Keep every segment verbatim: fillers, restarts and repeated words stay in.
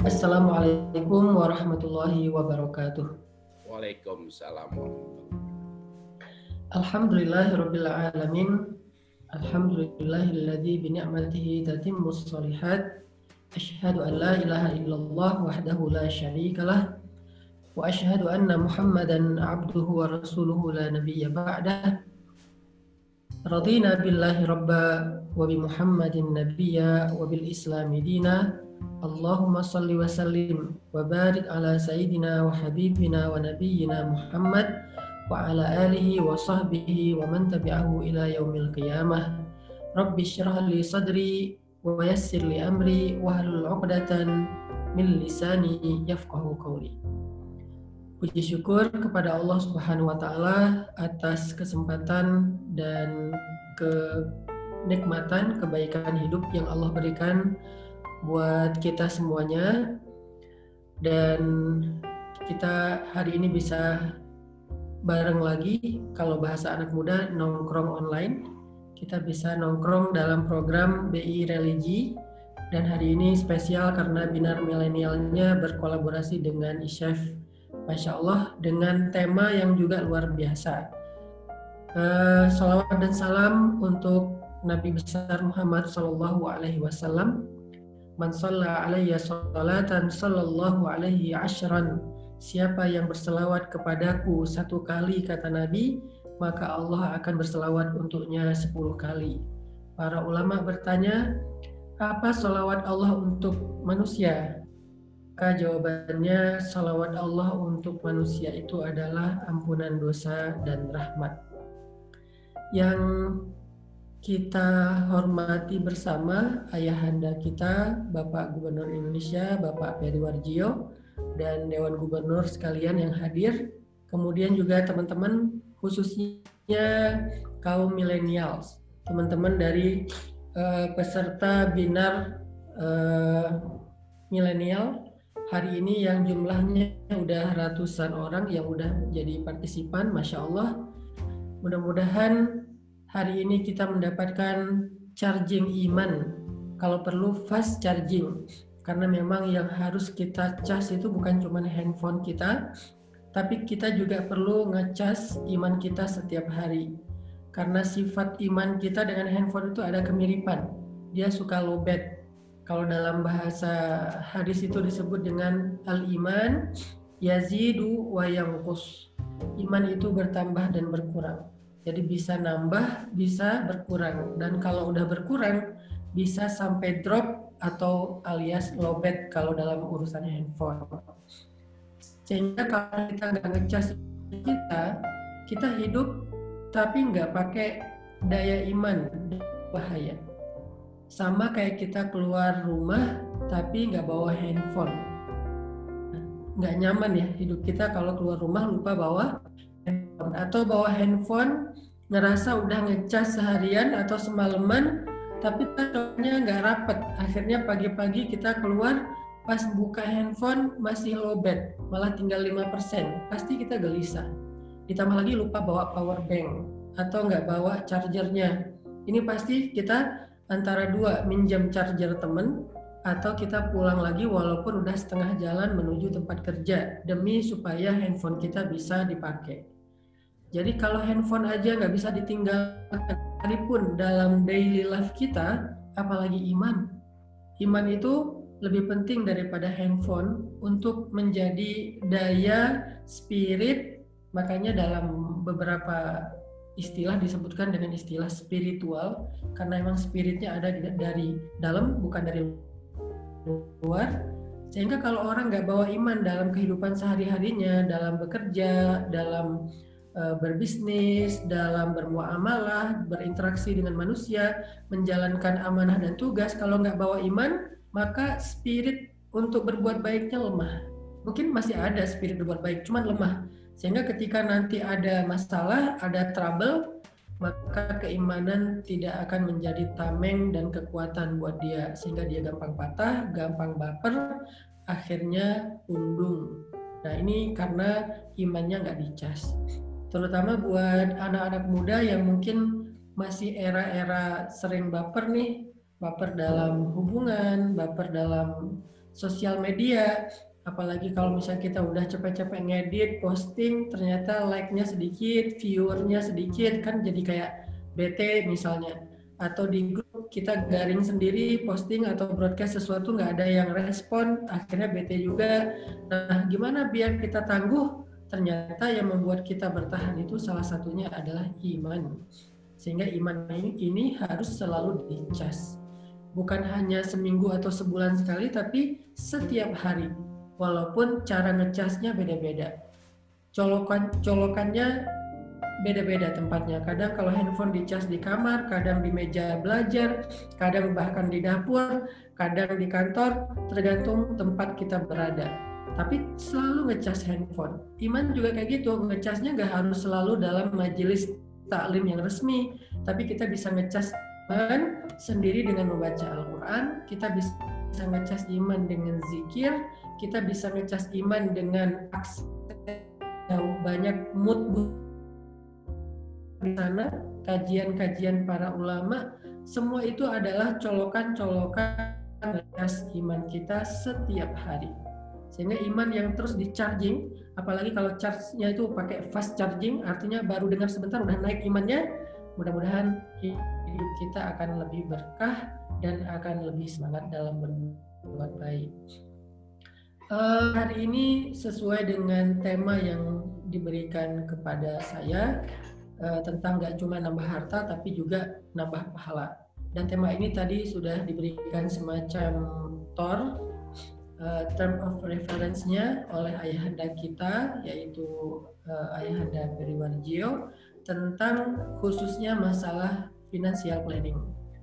Assalamualaikum warahmatullahi wabarakatuh. Waalaikumsalam. Alhamdulillahirabbil alamin. Alhamdulillahilladzi bi ni'matihi tatimmus shalihat. Asyhadu an la ilaha illallah wahdahu la syarikalah. Wa asyhadu anna Muhammadan abduhu wa rasuluhu la nabiyya ba'dah. Radina billahi rabba wa bi Muhammadin nabiyya wa bil islami dina. Allahumma shalli wa sallim wa barik ala sayyidina wa habibina wa nabiyyina Muhammad wa ala alihi wa sahbihi wa man tabi'ahu ila yaumil qiyamah. Rabbi syrah li sadri wa yassir li amri wa hlul 'uqdatan min lisani yafqahu qawli. Puji syukur kepada Allah Subhanahu wa taala atas kesempatan dan kenikmatan kebaikan hidup yang Allah berikan buat kita semuanya, dan kita hari ini bisa bareng lagi. Kalau bahasa anak muda, nongkrong online. Kita bisa nongkrong dalam program B I Religi, dan hari ini spesial karena Binar Milenialnya berkolaborasi dengan I S E F. Masya Allah, dengan tema yang juga luar biasa. Uh, Salawat dan salam untuk Nabi besar Muhammad Sallallahu Alaihi Wasallam. Man shalla alayya salatan sallallahu alaihi ashran. Siapa yang berselawat kepadaku satu kali, kata Nabi, maka Allah akan berselawat untuknya sepuluh kali. Para ulama bertanya, apa selawat Allah untuk manusia? Maka jawabannya, salawat Allah untuk manusia itu adalah ampunan dosa dan rahmat. Yang kita hormati bersama ayahanda kita, Bapak Gubernur Indonesia, Bapak Perry Warjiyo, dan Dewan Gubernur sekalian yang hadir. Kemudian juga teman-teman, khususnya kaum millennials, teman-teman dari uh, peserta Binar uh, Milenial hari ini yang jumlahnya udah ratusan orang yang udah jadi partisipan, Masya Allah. Mudah-mudahan hari ini kita mendapatkan charging iman, kalau perlu fast charging, karena memang yang harus kita cas itu bukan cuma handphone kita, tapi kita juga perlu ngecas iman kita setiap hari, karena sifat iman kita dengan handphone itu ada kemiripan, dia suka lowbat. Kalau dalam bahasa hadis itu disebut dengan al-iman yazidu wa yanqus. Iman itu bertambah dan berkurang. Jadi bisa nambah, bisa berkurang. Dan kalau udah berkurang, bisa sampai drop atau alias lowbat kalau dalam urusan handphone. Sehingga kalau kita nggak ngecas kita, kita hidup tapi nggak pakai daya iman, bahaya. Sama kayak kita keluar rumah tapi nggak bawa handphone, nggak nyaman ya hidup kita kalau keluar rumah lupa bawa handphone, atau bawa handphone ngerasa udah ngecas seharian atau semalaman tapi tadinya nggak rapet, akhirnya pagi-pagi kita keluar pas buka handphone masih lowbat, malah tinggal lima persen, pasti kita gelisah. Ditambah lagi lupa bawa power bank atau nggak bawa chargernya, ini pasti kita antara dua, minjam charger temen atau kita pulang lagi walaupun udah setengah jalan menuju tempat kerja, demi supaya handphone kita bisa dipakai. Jadi kalau handphone aja nggak bisa ditinggalkan sekalipun dalam daily life kita, apalagi iman. Iman itu lebih penting daripada handphone untuk menjadi daya spirit. Makanya dalam beberapa istilah disebutkan dengan istilah spiritual, karena memang spiritnya ada dari dalam bukan dari luar. Sehingga kalau orang nggak bawa iman dalam kehidupan sehari-harinya, dalam bekerja, dalam e, berbisnis, dalam bermuamalah, berinteraksi dengan manusia, menjalankan amanah dan tugas, kalau nggak bawa iman maka spirit untuk berbuat baiknya lemah. Mungkin masih ada spirit berbuat baik, cuman lemah. Sehingga ketika nanti ada masalah, ada trouble, maka keimanan tidak akan menjadi tameng dan kekuatan buat dia. Sehingga dia gampang patah, gampang baper, akhirnya undung. Nah ini karena imannya nggak dicas. Terutama buat anak-anak muda yang mungkin masih era-era sering baper nih. Baper dalam hubungan, baper dalam sosial media. Apalagi kalau misalnya kita udah capek-capek ngedit, posting, ternyata like-nya sedikit, viewernya sedikit, kan jadi kayak bete misalnya. Atau di grup kita garing sendiri, posting atau broadcast sesuatu nggak ada yang respon, akhirnya bete juga. Nah, gimana biar kita tangguh? Ternyata yang membuat kita bertahan itu salah satunya adalah iman. Sehingga iman ini harus selalu dicas. Bukan hanya seminggu atau sebulan sekali, tapi setiap hari. Walaupun cara ngecasnya beda-beda, colokan colokannya beda-beda tempatnya. Kadang kalau handphone dicas di kamar, kadang di meja belajar, kadang bahkan di dapur, kadang di kantor, tergantung tempat kita berada. Tapi selalu ngecas handphone. Iman juga kayak gitu, ngecasnya nggak harus selalu dalam majelis taklim yang resmi, tapi kita bisa ngecas iman sendiri dengan membaca Al-Quran, kita bisa bisa ngecas iman dengan zikir, kita bisa ngecas iman dengan akses banyak mood di sana, kajian-kajian para ulama, semua itu adalah colokan-colokan ngecas iman kita setiap hari. Sehingga iman yang terus di charging, apalagi kalau charge-nya itu pakai fast charging, artinya baru dengar sebentar udah naik imannya, mudah-mudahan hidup kita akan lebih berkah dan akan lebih semangat dalam berbuat baik. Uh, hari ini sesuai dengan tema yang diberikan kepada saya, uh, tentang gak cuma nambah harta tapi juga nambah pahala. Dan tema ini tadi sudah diberikan semacam T O R, uh, term of reference-nya oleh ayahanda kita, yaitu uh, ayahanda Perry Warjiyo, tentang khususnya masalah financial planning.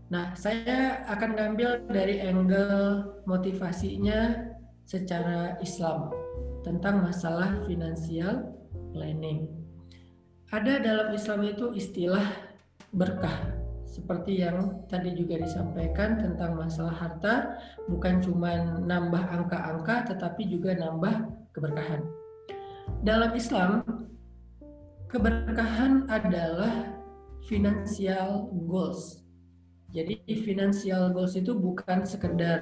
Nah, saya akan ngambil dari angle motivasinya secara Islam tentang masalah financial planning. Ada dalam Islam itu istilah berkah, seperti yang tadi juga disampaikan tentang masalah harta, bukan cuma nambah angka-angka tetapi juga nambah keberkahan. Dalam Islam, keberkahan adalah financial goals. Jadi financial goals itu bukan sekedar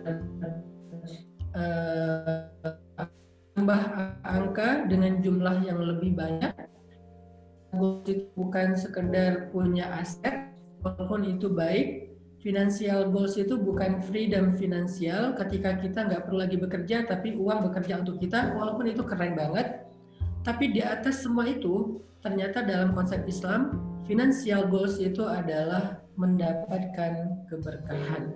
uh, tambah angka dengan jumlah yang lebih banyak. Goals itu bukan sekedar punya aset, walaupun itu baik. Financial goals itu bukan freedom finansial, ketika kita nggak perlu lagi bekerja tapi uang bekerja untuk kita, walaupun itu keren banget. Tapi di atas semua itu, ternyata dalam konsep Islam, financial goals itu adalah mendapatkan keberkahan.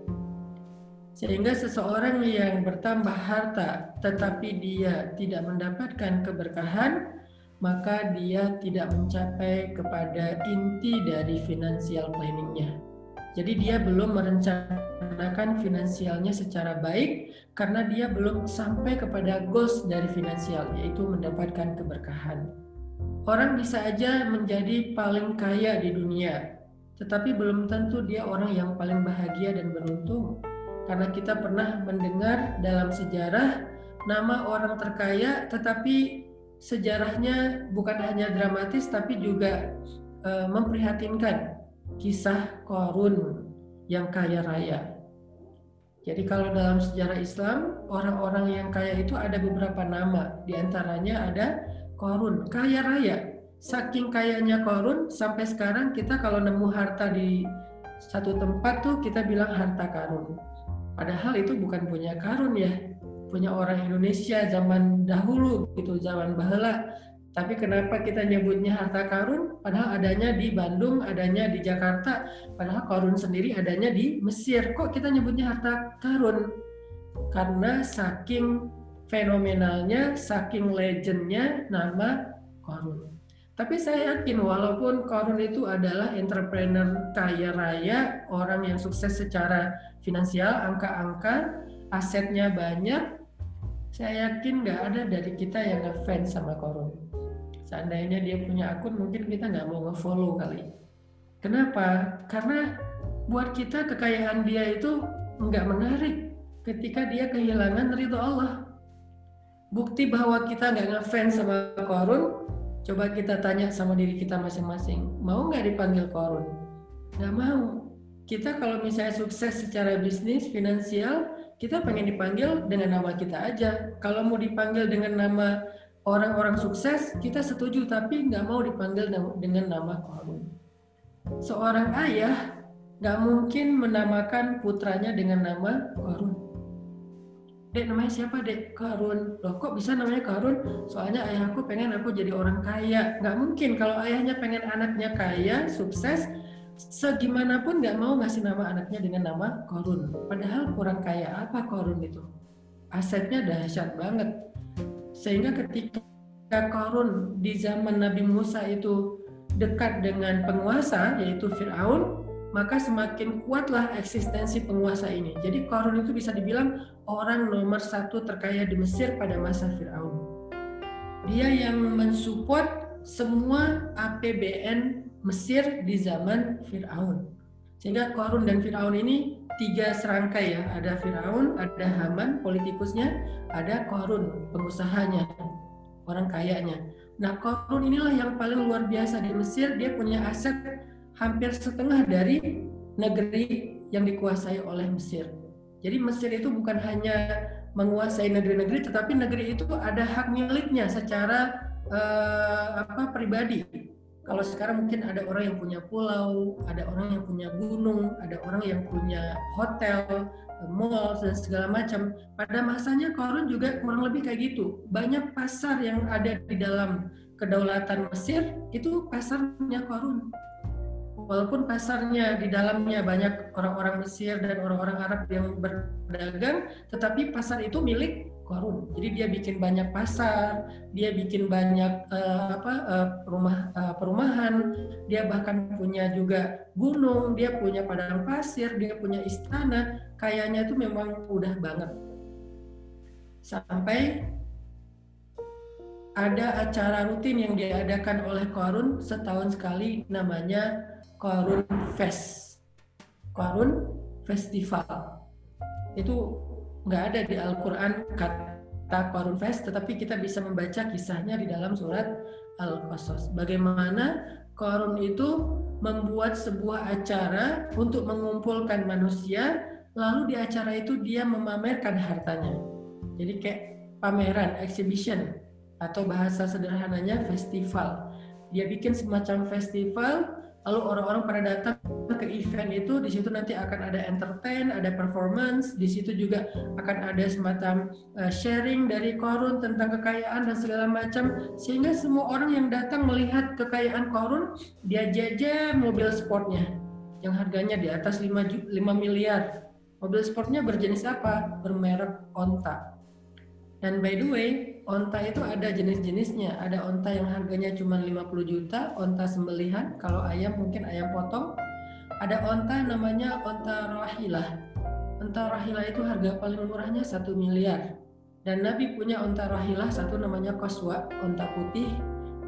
Sehingga seseorang yang bertambah harta tetapi dia tidak mendapatkan keberkahan, maka dia tidak mencapai kepada inti dari financial planning-nya. Jadi dia belum merencanakan finansialnya secara baik karena dia belum sampai kepada goals dari finansial, yaitu mendapatkan keberkahan. Orang bisa aja menjadi paling kaya di dunia, tetapi belum tentu dia orang yang paling bahagia dan beruntung. Karena kita pernah mendengar dalam sejarah nama orang terkaya, tetapi sejarahnya bukan hanya dramatis tapi juga e, memprihatinkan. Kisah Qarun yang kaya raya. Jadi kalau dalam sejarah Islam, orang-orang yang kaya itu ada beberapa nama. Di antaranya ada Qarun, kaya raya. Saking kayanya Qarun, sampai sekarang kita kalau nemu harta di satu tempat tuh kita bilang harta karun. Padahal itu bukan punya Qarun ya, punya orang Indonesia zaman dahulu gitu, zaman baheula. Tapi kenapa kita nyebutnya harta karun? Padahal adanya di Bandung, adanya di Jakarta, padahal Qarun sendiri adanya di Mesir. Kok kita nyebutnya harta karun? Karena saking fenomenalnya, saking legendnya nama Qarun. Tapi saya yakin walaupun Qarun itu adalah entrepreneur kaya raya, orang yang sukses secara finansial, angka-angka, asetnya banyak, saya yakin nggak ada dari kita yang ngefans sama Qarun. Seandainya dia punya akun, mungkin kita nggak mau ngefollow kali. Kenapa? Karena buat kita kekayaan dia itu nggak menarik ketika dia kehilangan ridho Allah. Bukti bahwa kita nggak ngefans sama Qarun, coba kita tanya sama diri kita masing-masing, mau nggak dipanggil Qarun? Nggak mau. Kita kalau misalnya sukses secara bisnis, finansial, kita pengen dipanggil dengan nama kita aja. Kalau mau dipanggil dengan nama orang-orang sukses, kita setuju, tapi nggak mau dipanggil dengan nama Qarun. Seorang ayah nggak mungkin menamakan putranya dengan nama Qarun. Dek, namanya siapa, Dek? Qarun. Loh, kok bisa namanya Qarun? Soalnya ayahku pengen aku jadi orang kaya. Nggak mungkin kalau ayahnya pengen anaknya kaya, sukses, segimanapun nggak mau ngasih nama anaknya dengan nama Qarun. Padahal kurang kaya apa Qarun itu? Asetnya dahsyat banget. Sehingga ketika Qarun di zaman Nabi Musa itu dekat dengan penguasa, yaitu Fir'aun, maka semakin kuatlah eksistensi penguasa ini. Jadi Qarun itu bisa dibilang orang nomor satu terkaya di Mesir pada masa Fir'aun. Dia yang mensupport semua A P B N Mesir di zaman Fir'aun. Sehingga Qarun dan Fir'aun ini tiga serangkai ya, ada Fir'aun, ada Haman, politikusnya, ada Qarun, pengusahanya, orang kayanya. Nah, Qarun inilah yang paling luar biasa di Mesir, dia punya aset hampir setengah dari negeri yang dikuasai oleh Mesir. Jadi Mesir itu bukan hanya menguasai negeri-negeri, tetapi negeri itu ada hak miliknya secara eh, apa, pribadi. Kalau sekarang mungkin ada orang yang punya pulau, ada orang yang punya gunung, ada orang yang punya hotel, mall, dan segala macam. Pada masanya Qarun juga kurang lebih kayak gitu. Banyak pasar yang ada di dalam kedaulatan Mesir, itu pasarnya Qarun. Walaupun pasarnya di dalamnya banyak orang-orang Mesir dan orang-orang Arab yang berdagang, tetapi pasar itu milik Qarun. Jadi dia bikin banyak pasar, dia bikin banyak uh, apa uh, rumah uh, perumahan, dia bahkan punya juga gunung, dia punya padang pasir, dia punya istana, kayanya itu memang udah banget. Sampai ada acara rutin yang diadakan oleh Qarun setahun sekali, namanya Qarun Fest, Qarun Festival. Itu nggak ada di Al-Quran kata Qarun Fest, tetapi kita bisa membaca kisahnya di dalam surat Al-Qasas. Bagaimana Qarun itu membuat sebuah acara untuk mengumpulkan manusia, lalu di acara itu dia memamerkan hartanya. Jadi kayak pameran, exhibition, atau bahasa sederhananya festival. Dia bikin semacam festival, lalu orang-orang pada datang ke event itu. Di situ nanti akan ada entertain, ada performance, di situ juga akan ada semacam sharing dari Qarun tentang kekayaan dan segala macam, sehingga semua orang yang datang melihat kekayaan Qarun, dia jajah mobil sportnya yang harganya di atas lima miliar. Mobil sportnya berjenis apa? Bermerek onta. Dan by the way, onta itu ada jenis-jenisnya. Ada onta yang harganya cuma lima puluh juta, onta sembelihan. Kalau ayam mungkin ayam potong. Ada onta namanya onta rahilah. Onta rahilah itu harga paling murahnya satu miliar. Dan Nabi punya onta rahilah satu namanya Qaswa, onta putih.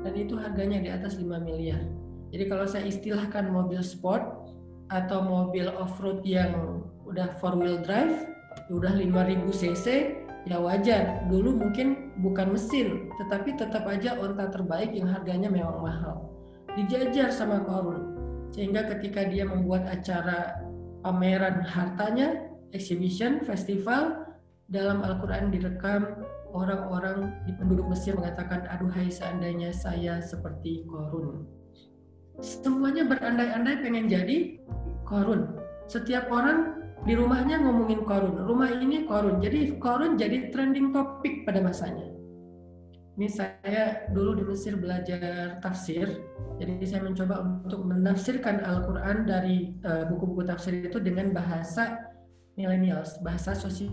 Dan itu harganya di atas lima miliar. Jadi kalau saya istilahkan mobil sport atau mobil off-road yang udah four-wheel drive, udah lima ribu cc, ya wajar, dulu mungkin bukan mesin, tetapi tetap aja onta terbaik yang harganya memang mahal. Dijajar sama Qarun, sehingga ketika dia membuat acara pameran hartanya, exhibition, festival, dalam Al-Quran direkam orang-orang di penduduk Mesir mengatakan, aduhai seandainya saya seperti Qarun. Semuanya berandai-andai pengen jadi Qarun. Setiap orang di rumahnya ngomongin Qarun, rumah ini Qarun. Jadi Qarun jadi trending topik pada masanya. Ini saya dulu di Mesir belajar tafsir, jadi saya mencoba untuk menafsirkan Al-Quran dari uh, buku-buku tafsir itu dengan bahasa millennials, bahasa sosial.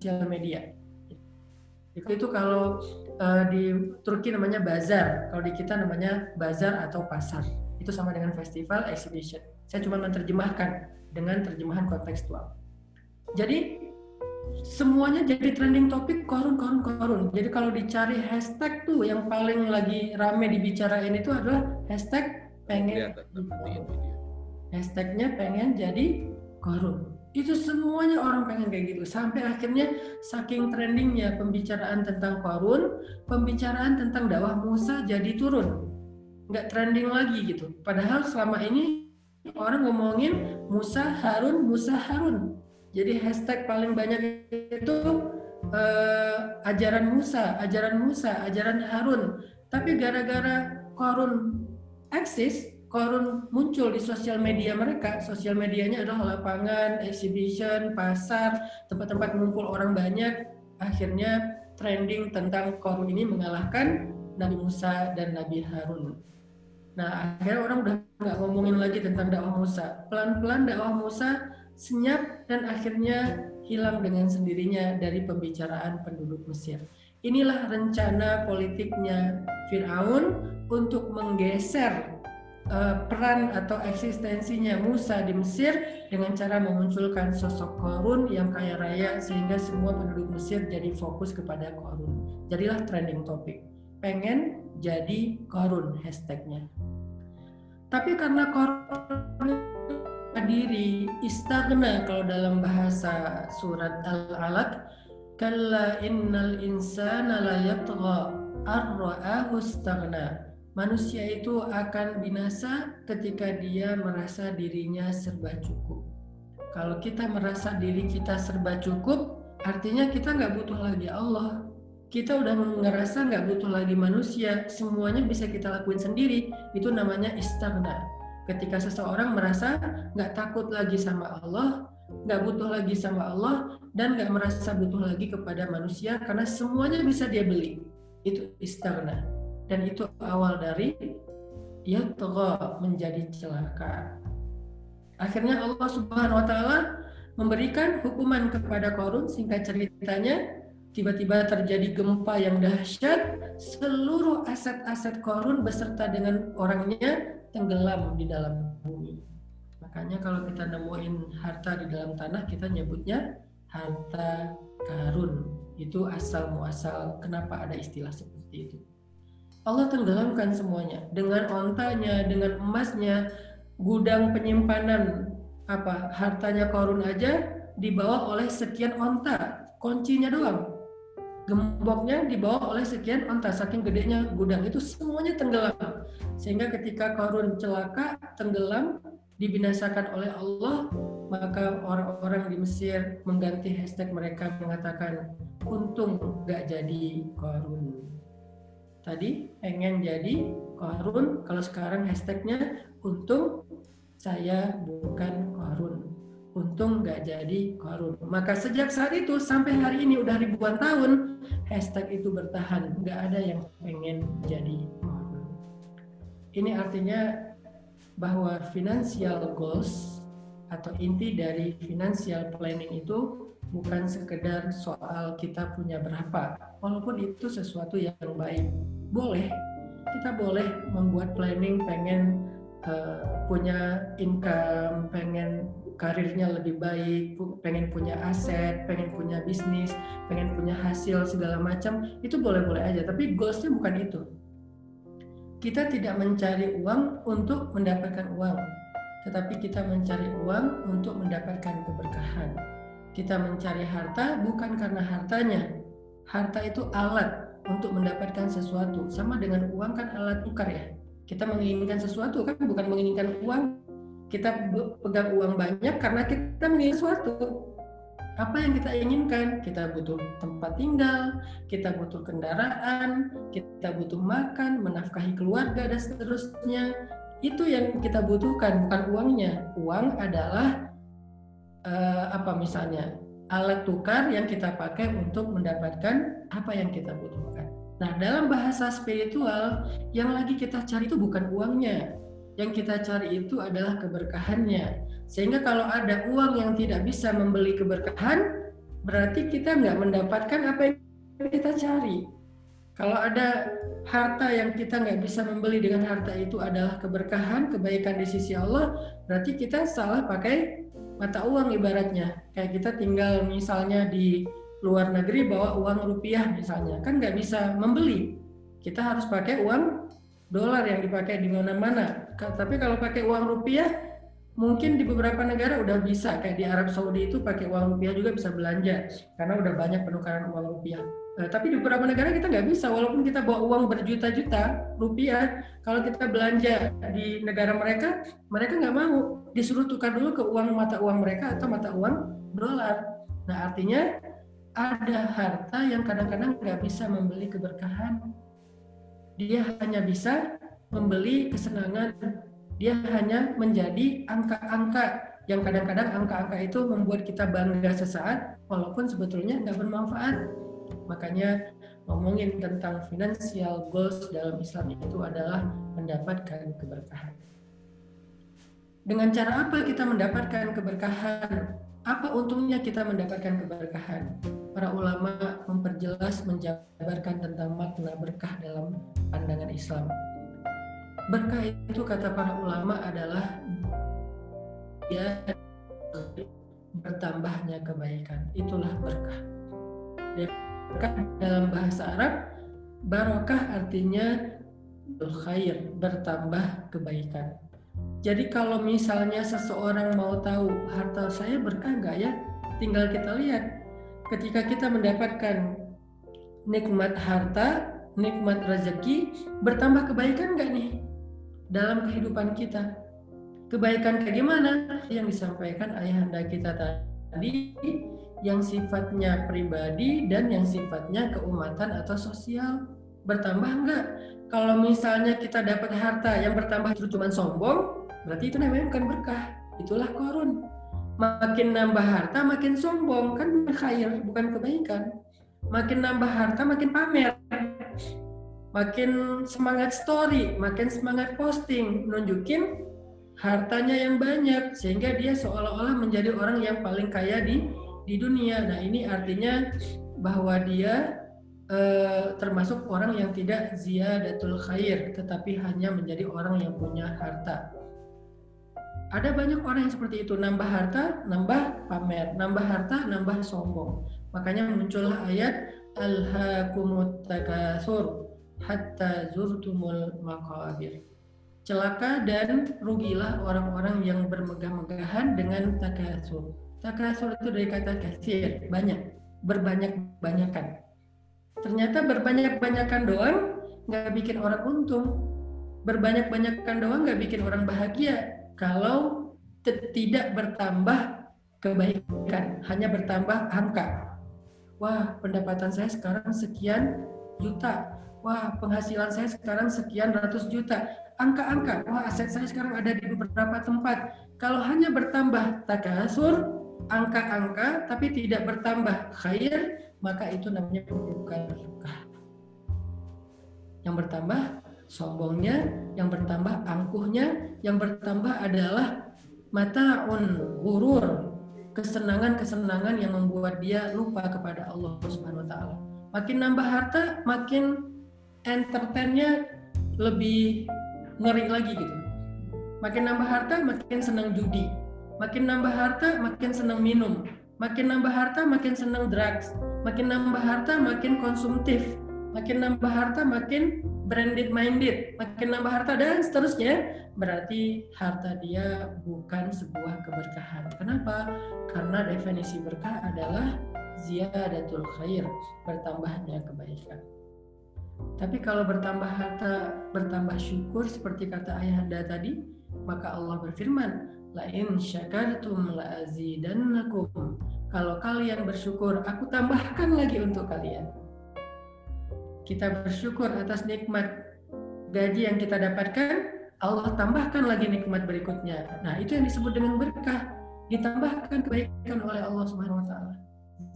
Sosial media. Itu kalau uh, di Turki namanya bazar, kalau di kita namanya bazar atau pasar. Itu sama dengan festival, exhibition. Saya cuma menerjemahkan dengan terjemahan kontekstual. Jadi semuanya jadi trending topik Qarun, Qarun, Qarun. Jadi kalau dicari hashtag tuh yang paling lagi rame dibicarain itu adalah hashtag pengen Qarun. Hashtagnya pengen jadi Qarun. Itu semuanya orang pengen kayak gitu, sampai akhirnya saking trendingnya pembicaraan tentang Qarun, pembicaraan tentang dakwah Musa jadi turun. nggak trending lagi gitu. Padahal selama ini orang ngomongin Musa Harun, Musa Harun. Jadi hashtag paling banyak itu uh, ajaran Musa, ajaran Musa, ajaran Harun. Tapi gara-gara Qarun eksis, Qarun muncul di sosial media mereka. Sosial medianya adalah lapangan, exhibition, pasar, tempat-tempat ngumpul orang banyak. Akhirnya trending tentang Qarun ini mengalahkan Nabi Musa dan Nabi Harun. Nah, akhirnya orang udah nggak ngomongin lagi tentang dakwah Musa. Pelan-pelan dakwah Musa senyap dan akhirnya hilang dengan sendirinya dari pembicaraan penduduk Mesir. Inilah rencana politiknya Fir'aun untuk menggeser peran atau eksistensinya Musa di Mesir dengan cara memunculkan sosok Qarun yang kaya raya sehingga semua penduduk Mesir jadi fokus kepada Qarun. Jadilah trending topik. Pengen jadi Qarun hashtagnya. Tapi karena Qarun hadiri istaghna kalau dalam bahasa surat Al-Alaq, kalla innal insana la yatgha ar-ra'ahu istaghna. Manusia itu akan binasa ketika dia merasa dirinya serba cukup. Kalau kita merasa diri kita serba cukup, artinya kita nggak butuh lagi Allah. Kita udah ngerasa nggak butuh lagi manusia, semuanya bisa kita lakuin sendiri. Itu namanya istaghna. Ketika seseorang merasa nggak takut lagi sama Allah, nggak butuh lagi sama Allah, dan nggak merasa butuh lagi kepada manusia karena semuanya bisa dia beli. Itu istaghna. Dan itu awal dari yatgha, menjadi celaka. Akhirnya Allah Subhanahu wa taala memberikan hukuman kepada Qarun. Singkat ceritanya, tiba-tiba terjadi gempa yang dahsyat, seluruh aset-aset Qarun beserta dengan orangnya tenggelam di dalam bumi. Makanya kalau kita nemuin harta di dalam tanah, kita nyebutnya harta Qarun. Itu asal muasal kenapa ada istilah seperti itu. Allah tenggelamkan semuanya dengan ontanya, dengan emasnya, gudang penyimpanan apa hartanya Qarun aja dibawa oleh sekian onta, kuncinya doang, gemboknya dibawa oleh sekian onta, saking gedenya gudang itu semuanya tenggelam. Sehingga ketika Qarun celaka, tenggelam, dibinasakan oleh Allah, maka orang-orang di Mesir mengganti hashtag mereka mengatakan untung gak jadi Qarun. Tadi pengen jadi Qarun, kalau sekarang hashtagnya untung saya bukan Qarun, untung gak jadi Qarun. Maka sejak saat itu sampai hari ini udah ribuan tahun hashtag itu bertahan, gak ada yang pengen jadi Qarun. Ini artinya bahwa financial goals atau inti dari financial planning itu bukan sekedar soal kita punya berapa, walaupun itu sesuatu yang baik. Boleh, kita boleh membuat planning pengen uh, punya income, pengen karirnya lebih baik, pengen punya aset, pengen punya bisnis, pengen punya hasil segala macam, itu boleh-boleh aja. Tapi goalsnya bukan itu. Kita tidak mencari uang untuk mendapatkan uang, tetapi kita mencari uang untuk mendapatkan keberkahan. Kita mencari harta bukan karena hartanya. Harta itu alat untuk mendapatkan sesuatu. Sama dengan uang kan alat tukar ya. Kita menginginkan sesuatu kan bukan menginginkan uang. Kita pegang uang banyak karena kita menginginkan sesuatu. Apa yang kita inginkan? Kita butuh tempat tinggal, kita butuh kendaraan, kita butuh makan, menafkahi keluarga, dan seterusnya. Itu yang kita butuhkan, bukan uangnya. Uang adalah Uh, apa misalnya alat tukar yang kita pakai untuk mendapatkan apa yang kita butuhkan. Nah, dalam bahasa spiritual yang lagi kita cari itu bukan uangnya, yang kita cari itu adalah keberkahannya. Sehingga kalau ada uang yang tidak bisa membeli keberkahan, berarti kita nggak mendapatkan apa yang kita cari. Kalau ada harta yang kita nggak bisa membeli dengan harta itu adalah keberkahan, kebaikan di sisi Allah, berarti kita salah pakai mata uang ibaratnya. Kayak kita tinggal misalnya di luar negeri bawa uang rupiah misalnya, kan nggak bisa membeli. Kita harus pakai uang dolar yang dipakai di mana-mana. Tapi kalau pakai uang rupiah Mungkin di beberapa negara udah bisa, kayak di Arab Saudi itu pakai uang rupiah juga bisa belanja karena udah banyak penukaran uang rupiah. Nah, tapi di beberapa negara kita nggak bisa, walaupun kita bawa uang berjuta-juta rupiah, kalau kita belanja di negara mereka, mereka nggak mau, disuruh tukar dulu ke uang mata uang mereka atau mata uang dolar. Nah, artinya ada harta yang kadang-kadang nggak bisa membeli keberkahan, dia hanya bisa membeli kesenangan. Dia hanya menjadi angka-angka yang kadang-kadang angka-angka itu membuat kita bangga sesaat walaupun sebetulnya nggak bermanfaat. Makanya ngomongin tentang financial goals dalam Islam itu adalah mendapatkan keberkahan. Dengan cara apa kita mendapatkan keberkahan? Apa untungnya kita mendapatkan keberkahan? Para ulama memperjelas menjabarkan tentang makna berkah dalam pandangan Islam. Berkah itu kata para ulama adalah ya bertambahnya kebaikan, itulah berkah. Berkah dalam bahasa Arab, barokah artinya khair, bertambah kebaikan. Jadi kalau misalnya seseorang mau tahu harta saya berkah nggak ya, tinggal kita lihat. Ketika kita mendapatkan nikmat harta, nikmat rezeki, bertambah kebaikan nggak nih dalam kehidupan kita? Kebaikan kayak gimana? Yang disampaikan ayahanda kita tadi, yang sifatnya pribadi dan yang sifatnya keumatan atau sosial, bertambah enggak? Kalau misalnya kita dapat harta yang bertambah itu cuma sombong, berarti itu namanya bukan berkah, itulah Qarun. Makin nambah harta makin sombong, kan bukan khair, bukan kebaikan. Makin nambah harta makin pamer, makin semangat story, makin semangat posting, nunjukin hartanya yang banyak sehingga dia seolah-olah menjadi orang yang paling kaya di di dunia. Nah, ini artinya bahwa dia eh, termasuk orang yang tidak ziyadatul khair, tetapi hanya menjadi orang yang punya harta. Ada banyak orang yang seperti itu, nambah harta, nambah pamer, nambah harta, nambah sombong. Makanya muncullah ayat Al-Hakumuttakasur hatta zurtumul maqabir. Celaka dan rugilah orang-orang yang bermegah-megahan dengan takasur. Takasur itu dari kata kasir, banyak, berbanyak-banyakan. Ternyata berbanyak-banyakan doang nggak bikin orang untung, berbanyak-banyakan doang nggak bikin orang bahagia. Kalau tidak bertambah kebaikan, hanya bertambah angka. Wah, pendapatan saya sekarang sekian juta. Wah, penghasilan saya sekarang sekian ratus juta. Angka-angka, wah aset saya sekarang ada di beberapa tempat. Kalau hanya bertambah takasur, angka-angka, tapi tidak bertambah khair, maka itu namanya bukan berkah. Yang bertambah sombongnya, yang bertambah angkuhnya, yang bertambah adalah mata'un gurur, kesenangan-kesenangan yang membuat dia lupa kepada Allah Subhanahu wa Ta'ala. Makin nambah harta, makin entertainnya lebih ngeri lagi gitu. Makin nambah harta makin senang judi, makin nambah harta makin senang minum, makin nambah harta makin senang drugs, makin nambah harta makin konsumtif, makin nambah harta makin branded minded, makin nambah harta dan seterusnya. Berarti harta dia bukan sebuah keberkahan. Kenapa? Karena definisi berkah adalah ziyadatul khair, bertambahnya kebaikan. Tapi kalau bertambah harta, bertambah syukur seperti kata ayahanda tadi, maka Allah berfirman, la'in syakartum la'azidannakum. Kalau kalian bersyukur, aku tambahkan lagi untuk kalian. Kita bersyukur atas nikmat gaji yang kita dapatkan, Allah tambahkan lagi nikmat berikutnya. Nah, itu yang disebut dengan berkah, ditambahkan kebaikan oleh Allah Subhanahu wa Ta'ala.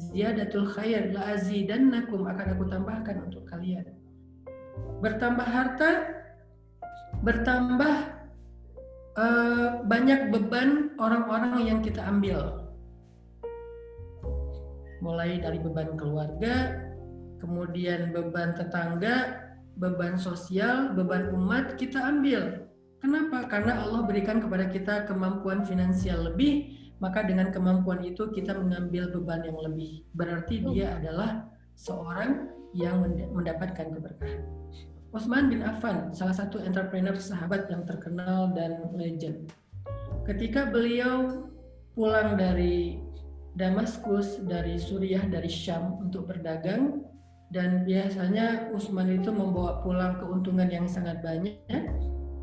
Ziyadatul khair la'azidannakum, akan aku tambahkan untuk kalian. Bertambah harta, bertambah eh, banyak beban orang-orang yang kita ambil. Mulai dari beban keluarga, kemudian beban tetangga, beban sosial, beban umat kita ambil. Kenapa? Karena Allah berikan kepada kita kemampuan finansial lebih, maka dengan kemampuan itu kita mengambil beban yang lebih. Berarti dia adalah seorang yang mendapatkan keberkahan. Utsman bin Affan, salah satu entrepreneur sahabat yang terkenal dan legend. Ketika beliau pulang dari Damaskus, dari Suriah, dari Syam untuk berdagang, dan biasanya Utsman itu membawa pulang keuntungan yang sangat banyak,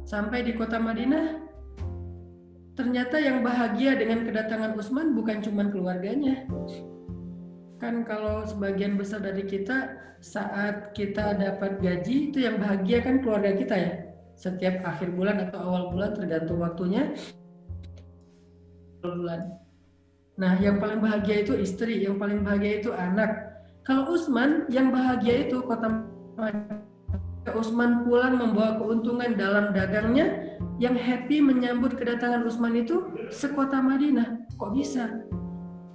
sampai di kota Madinah, ternyata yang bahagia dengan kedatangan Utsman bukan cuma keluarganya. Kan kalau sebagian besar dari kita, saat kita dapat gaji, itu yang bahagia kan keluarga kita ya. Setiap akhir bulan atau awal bulan, tergantung waktunya. Bulan. Nah, yang paling bahagia itu istri, yang paling bahagia itu anak. Kalau Utsman, yang bahagia itu kota Madinah. Utsman pulang membawa keuntungan dalam dagangnya, yang happy menyambut kedatangan Utsman itu sekota Madinah. Kok bisa?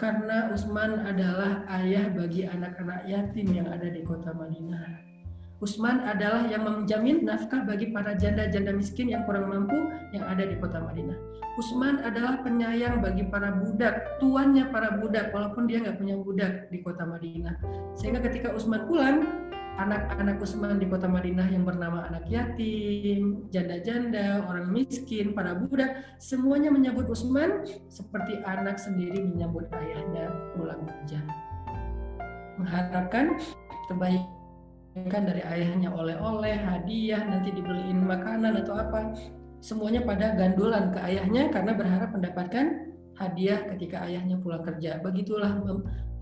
Karena Utsman adalah ayah bagi anak-anak yatim yang ada di kota Madinah. Utsman adalah yang menjamin nafkah bagi para janda-janda miskin yang kurang mampu yang ada di kota Madinah. Utsman adalah penyayang bagi para budak, tuannya para budak, walaupun dia nggak punya budak di kota Madinah. Sehingga ketika Utsman pulang, anak-anak Utsman di kota Madinah yang bernama anak yatim, janda-janda, orang miskin, para budak, semuanya menyambut Utsman seperti anak sendiri menyambut ayahnya pulang kerja. Mengharapkan kebaikan dari ayahnya, oleh-oleh, hadiah, nanti dibeliin makanan atau apa, semuanya pada gandulan ke ayahnya karena berharap mendapatkan hadiah ketika ayahnya pulang kerja. Begitulah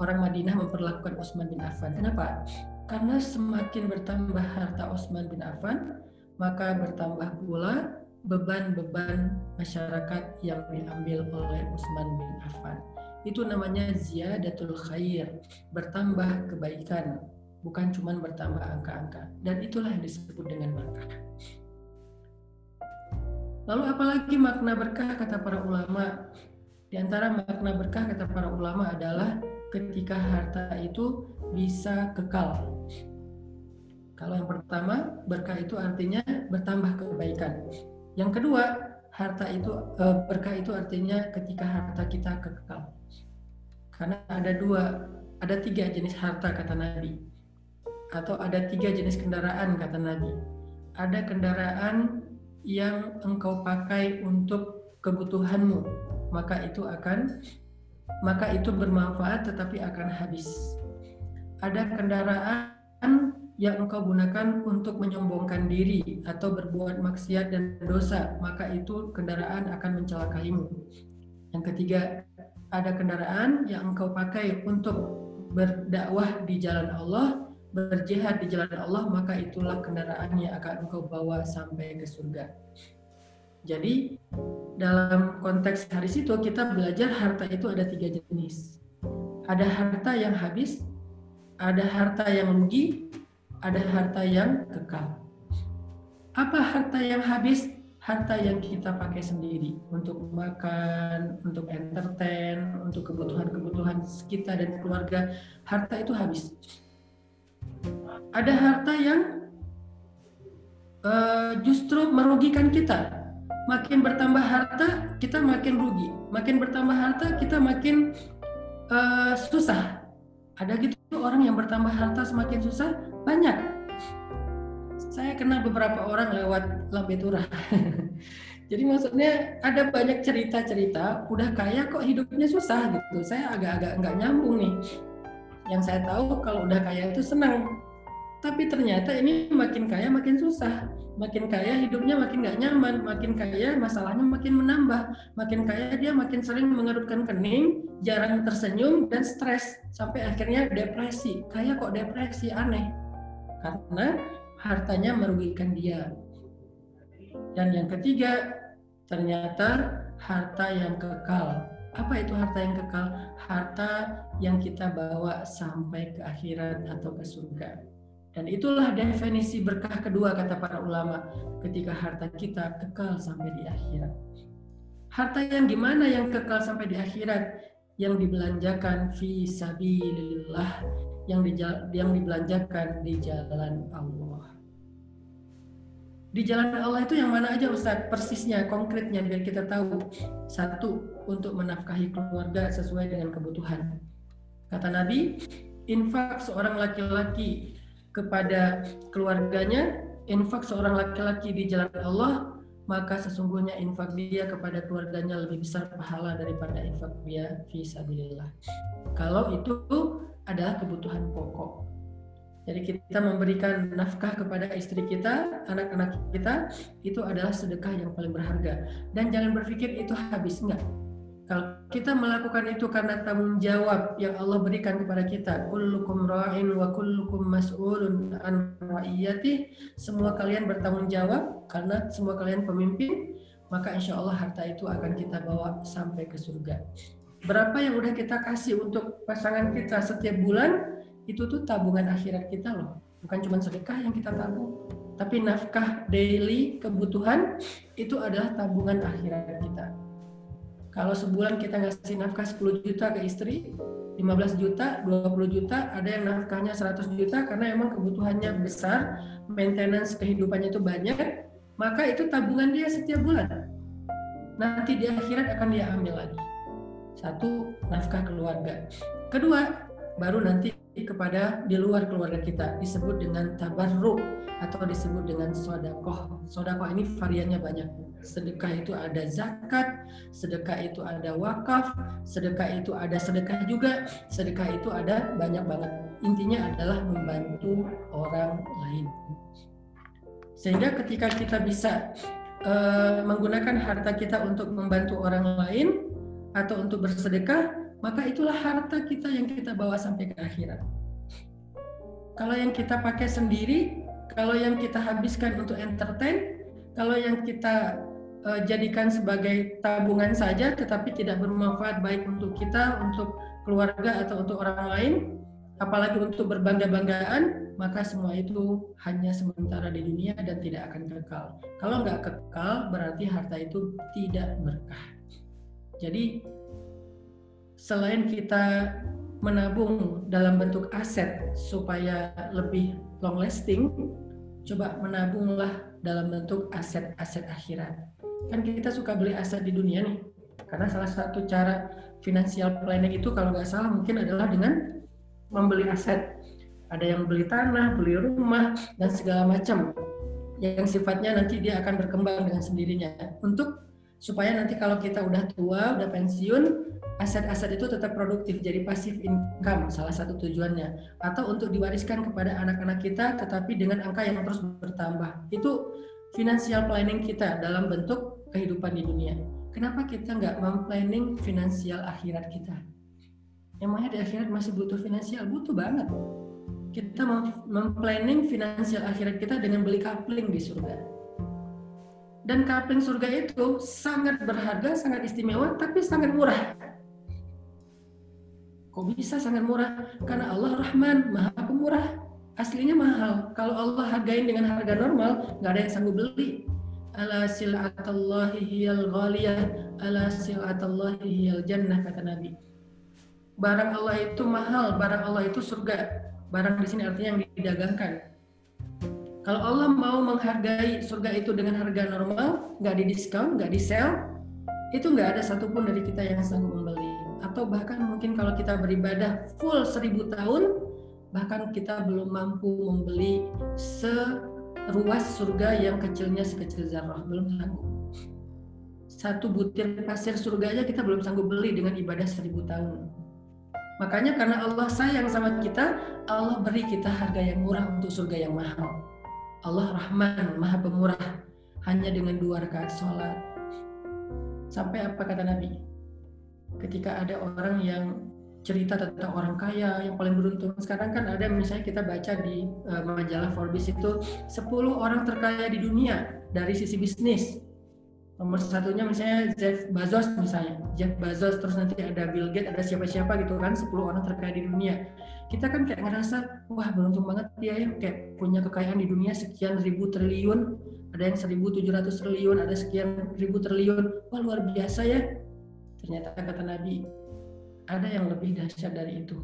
orang Madinah memperlakukan Utsman bin Affan. Kenapa? Karena semakin bertambah harta Utsman bin Affan, maka bertambah pula beban-beban masyarakat yang diambil oleh Utsman bin Affan. Itu namanya ziyadatul khair, bertambah kebaikan, bukan cuma bertambah angka-angka. Dan itulah yang disebut dengan berkah. Lalu apalagi makna berkah kata para ulama? Di antara makna berkah kata para ulama adalah ketika harta itu bisa kekal. Kalau yang pertama, berkah itu artinya bertambah kebaikan. Yang kedua, harta itu berkah itu artinya ketika harta kita kekal. Karena ada dua, ada tiga jenis harta kata Nabi. Atau ada tiga jenis kendaraan kata Nabi. Ada kendaraan yang engkau pakai untuk kebutuhanmu, maka itu akan maka itu bermanfaat tetapi akan habis. Ada kendaraan yang engkau gunakan untuk menyombongkan diri atau berbuat maksiat dan dosa, maka itu kendaraan akan mencelakaimu. Yang ketiga, ada kendaraan yang engkau pakai untuk berdakwah di jalan Allah, berjihad di jalan Allah, maka itulah kendaraan yang akan engkau bawa sampai ke surga. Jadi dalam konteks hari itu kita belajar harta itu ada tiga jenis. Ada harta yang habis, ada harta yang rugi, ada harta yang kekal. Apa harta yang habis? Harta yang kita pakai sendiri untuk makan, untuk entertain, untuk kebutuhan-kebutuhan kita dan keluarga. Harta itu habis. Ada harta yang uh, justru merugikan kita. Makin bertambah harta, kita makin rugi. Makin bertambah harta, kita makin uh, susah. Ada gitu orang yang bertambah harta semakin susah, banyak. Saya kenal beberapa orang lewat lambe turah. Jadi maksudnya ada banyak cerita-cerita, udah kaya kok hidupnya susah gitu. Saya agak-agak nggak nyambung nih. Yang saya tahu kalau udah kaya itu senang. Tapi ternyata ini makin kaya makin susah, makin kaya hidupnya makin gak nyaman, makin kaya masalahnya makin menambah, makin kaya dia makin sering mengerutkan kening, jarang tersenyum dan stres, sampai akhirnya depresi. Kaya kok depresi, aneh, karena hartanya merugikan dia. Dan yang ketiga, ternyata harta yang kekal. Apa itu harta yang kekal? Harta yang kita bawa sampai ke akhirat atau ke surga. Dan itulah definisi berkah kedua kata para ulama, ketika harta kita kekal sampai di akhirat. Harta yang gimana yang kekal sampai di akhirat? Yang dibelanjakan fi sabilillah, yang yang dibelanjakan di jalan Allah. Di jalan Allah itu yang mana aja Ustaz? Persisnya, konkretnya biar kita tahu. Satu, untuk menafkahi keluarga sesuai dengan kebutuhan. Kata Nabi, infak seorang laki-laki kepada keluarganya, infak seorang laki-laki di jalan Allah maka sesungguhnya infak dia kepada keluarganya lebih besar pahala daripada infak dia fi sabilillah. Kalau itu adalah kebutuhan pokok. Jadi kita memberikan nafkah kepada istri kita, anak-anak kita, itu adalah sedekah yang paling berharga. Dan jangan berpikir itu habis, enggak. Kalau kita melakukan itu karena tanggung jawab yang Allah berikan kepada kita, kullukum ra'in wa kullukum mas'ulun an ra'iyati, semua kalian bertanggung jawab karena semua kalian pemimpin, maka insya Allah harta itu akan kita bawa sampai ke surga. Berapa yang udah kita kasih untuk pasangan kita setiap bulan, itu tuh tabungan akhirat kita loh. Bukan cuma sedekah yang kita tabung, tapi nafkah daily, kebutuhan, itu adalah tabungan akhirat kita. Kalau sebulan kita ngasih nafkah sepuluh juta ke istri, lima belas juta, dua puluh juta, ada yang nafkahnya seratus juta karena emang kebutuhannya besar, maintenance kehidupannya itu banyak, maka itu tabungan dia setiap bulan. Nanti di akhirat akan dia ambil lagi. Satu, nafkah keluarga. Kedua, baru nanti kepada di luar keluarga kita, disebut dengan tabarruk atau disebut dengan sodakoh. Sodakoh ini variannya banyak. Sedekah itu ada zakat, sedekah itu ada wakaf, sedekah itu ada sedekah juga, sedekah itu ada banyak banget. Intinya adalah membantu orang lain. Sehingga ketika kita bisa uh, menggunakan harta kita untuk membantu orang lain atau untuk bersedekah, maka itulah harta kita yang kita bawa sampai ke akhirat. Kalau yang kita pakai sendiri, kalau yang kita habiskan untuk entertain, kalau yang kita uh, jadikan sebagai tabungan saja, tetapi tidak bermanfaat baik untuk kita, untuk keluarga, atau untuk orang lain, apalagi untuk berbangga-banggaan, maka semua itu hanya sementara di dunia dan tidak akan kekal. Kalau nggak kekal, berarti harta itu tidak berkah. Jadi, selain kita menabung dalam bentuk aset supaya lebih long lasting, coba menabunglah dalam bentuk aset-aset akhirat. Kan kita suka beli aset di dunia nih, karena salah satu cara financial planning itu kalau nggak salah mungkin adalah dengan membeli aset. Ada yang beli tanah, beli rumah, dan segala macam yang sifatnya nanti dia akan berkembang dengan sendirinya. Untuk supaya nanti kalau kita udah tua, udah pensiun, aset-aset itu tetap produktif, jadi passive income salah satu tujuannya, atau untuk diwariskan kepada anak-anak kita tetapi dengan angka yang terus bertambah. Itu financial planning kita dalam bentuk kehidupan di dunia. Kenapa kita nggak memplanning finansial akhirat kita? Emangnya di akhirat masih butuh finansial? Butuh banget. Kita memplanning finansial akhirat kita dengan beli kapling di surga. Dan kapling surga itu sangat berharga, sangat istimewa, tapi sangat murah. Kok bisa sangat murah? Karena Allah Rahman, Maha Pemurah. Aslinya mahal. Kalau Allah hargain dengan harga normal, nggak ada yang sanggup beli. Ala sil'atallahi hiyal ghaliyah, ala sil'atallahi hiyal jannah, kata Nabi. Barang Allah itu mahal, barang Allah itu surga. Barang di sini artinya yang didagangkan. Kalau Allah mau menghargai surga itu dengan harga normal, nggak di diskon, nggak di sell, itu nggak ada satupun dari kita yang sanggup membeli. Atau bahkan mungkin kalau kita beribadah full seribu tahun, bahkan kita belum mampu membeli seruas surga yang kecilnya sekecil zarah, belum sanggup. Satu butir pasir surga aja kita belum sanggup beli dengan ibadah seribu tahun. Makanya karena Allah sayang sama kita, Allah beri kita harga yang murah untuk surga yang mahal. Allah Rahman, Maha Pemurah, hanya dengan dua rakaat sholat. Sampai apa kata Nabi? Ketika ada orang yang cerita tentang orang kaya yang paling beruntung, sekarang kan ada misalnya kita baca di uh, majalah Forbes itu sepuluh orang terkaya di dunia dari sisi bisnis. Nomor satunya misalnya Jeff Bezos misalnya. Jeff Bezos, terus nanti ada Bill Gates, ada siapa-siapa gitu kan, sepuluh orang terkaya di dunia. Kita kan kayak ngerasa, wah beruntung banget dia ya, kayak punya kekayaan di dunia sekian ribu triliun, ada yang seribu tujuh ratus triliun, ada sekian ribu triliun, wah luar biasa ya. Ternyata kata Nabi, ada yang lebih dahsyat dari itu.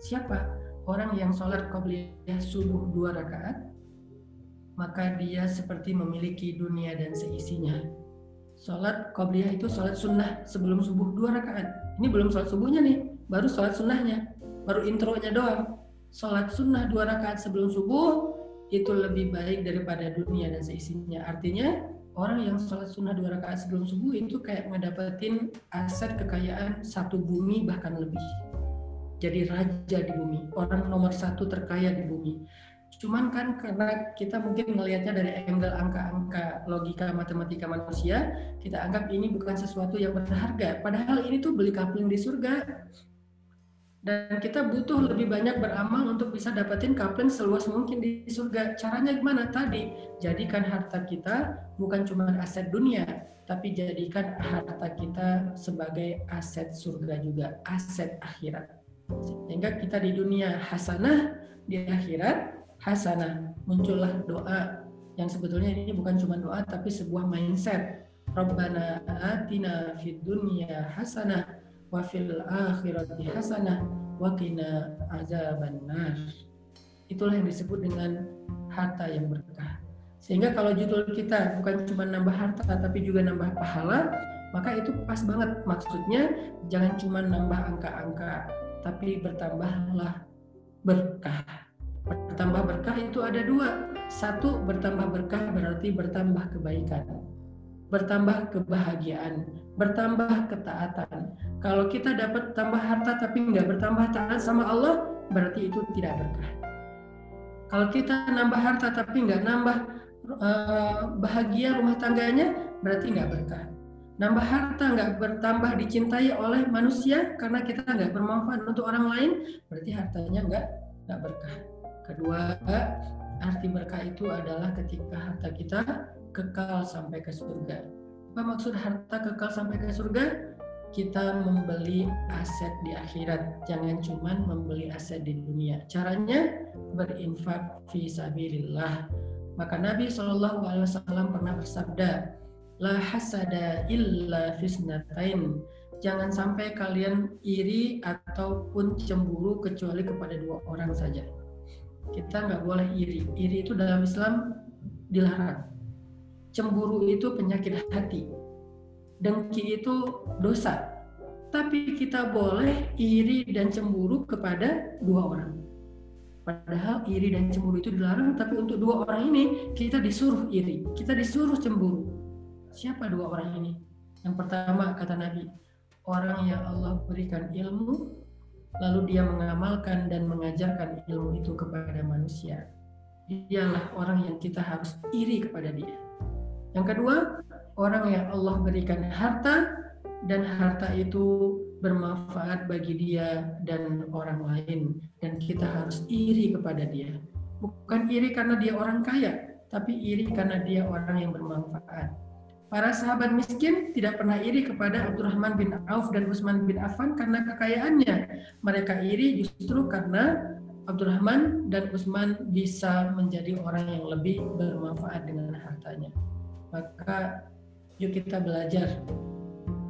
Siapa? Orang yang sholat qabliyah subuh dua rakaat, maka dia seperti memiliki dunia dan seisinya. Sholat qabliyah itu sholat sunnah sebelum subuh dua rakaat. Ini belum sholat subuhnya nih, baru sholat sunnahnya, baru intronya doang. Sholat sunnah dua rakaat sebelum subuh, itu lebih baik daripada dunia dan seisinya. Artinya orang yang sholat sunnah dua rakaat sebelum subuh itu kayak ngedapetin aset kekayaan satu bumi bahkan lebih. Jadi raja di bumi, orang nomor satu terkaya di bumi. Cuman kan karena kita mungkin melihatnya dari angle angka-angka logika matematika manusia, kita anggap ini bukan sesuatu yang berharga. Padahal ini tuh beli kapling di surga. Dan kita butuh lebih banyak beramal untuk bisa dapetin kapling seluas mungkin di surga. Caranya gimana tadi? Jadikan harta kita bukan cuma aset dunia, tapi jadikan harta kita sebagai aset surga juga, aset akhirat. Sehingga kita di dunia hasanah, di akhirat hasanah. Muncullah doa yang sebetulnya ini bukan cuma doa, tapi sebuah mindset. Rabbana atina fid dunya hasanah wa fil akhirati hasanah wa qina azabannar. Itulah yang disebut dengan harta yang berkah. Sehingga kalau judul kita bukan cuma nambah harta tapi juga nambah pahala, maka itu pas banget. Maksudnya jangan cuma nambah angka-angka, tapi bertambahlah berkah. Bertambah berkah itu ada dua. Satu, bertambah berkah berarti bertambah kebaikan, bertambah kebahagiaan, bertambah ketaatan. Kalau kita dapat tambah harta tapi nggak bertambah taat sama Allah, berarti itu tidak berkah. Kalau kita nambah harta tapi nggak nambah uh, bahagia rumah tangganya, berarti nggak berkah. Nambah harta nggak bertambah dicintai oleh manusia karena kita nggak bermanfaat untuk orang lain, berarti hartanya nggak nggak berkah. Kedua, arti berkah itu adalah ketika harta kita kekal sampai ke surga. Apa maksud harta kekal sampai ke surga? Kita membeli aset di akhirat, jangan cuma membeli aset di dunia. Caranya berinfak fi sabilillah. Maka Nabi shallallahu alaihi wasallam pernah bersabda, la hasada illa fisnatain. Jangan sampai kalian iri ataupun cemburu kecuali kepada dua orang saja. Kita nggak boleh iri. Iri itu dalam Islam dilarang. Cemburu itu penyakit hati. Dengki itu dosa. Tapi kita boleh iri dan cemburu kepada dua orang. Padahal iri dan cemburu itu dilarang, tapi untuk dua orang ini kita disuruh iri, kita disuruh cemburu. Siapa dua orang ini? Yang pertama kata Nabi, orang yang Allah berikan ilmu, lalu dia mengamalkan dan mengajarkan ilmu itu kepada manusia. Dialah orang yang kita harus iri kepada dia. Yang kedua, orang yang Allah berikan harta dan harta itu bermanfaat bagi dia dan orang lain, dan kita harus iri kepada dia. Bukan iri karena dia orang kaya, tapi iri karena dia orang yang bermanfaat. Para sahabat miskin tidak pernah iri kepada Abdurrahman bin Auf dan Utsman bin Affan karena kekayaannya. Mereka iri justru karena Abdurrahman dan Utsman bisa menjadi orang yang lebih bermanfaat dengan hartanya. Maka yuk kita belajar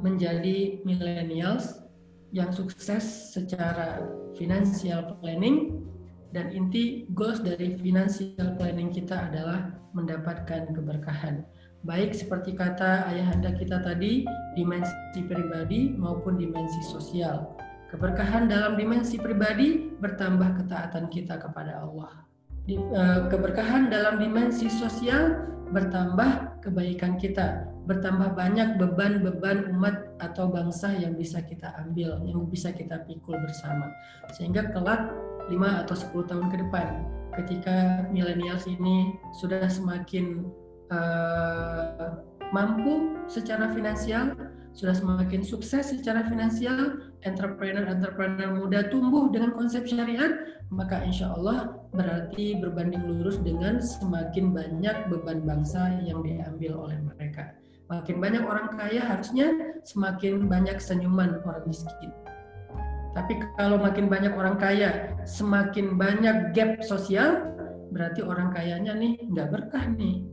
menjadi millennials yang sukses secara financial planning, dan inti goals dari financial planning kita adalah mendapatkan keberkahan. Baik seperti kata ayahanda kita tadi, dimensi pribadi maupun dimensi sosial. Keberkahan dalam dimensi pribadi bertambah ketaatan kita kepada Allah. Keberkahan dalam dimensi sosial bertambah kebaikan kita, bertambah banyak beban-beban umat atau bangsa yang bisa kita ambil, yang bisa kita pikul bersama. Sehingga kelak lima atau sepuluh tahun ke depan, ketika milenials ini sudah semakin uh, mampu secara finansial, sudah semakin sukses secara finansial, entrepreneur-entrepreneur muda tumbuh dengan konsep syariat, maka insya Allah berarti berbanding lurus dengan semakin banyak beban bangsa yang diambil oleh mereka. Makin banyak orang kaya harusnya semakin banyak senyuman orang miskin. Tapi kalau makin banyak orang kaya, semakin banyak gap sosial, berarti orang kayanya nih nggak berkah nih.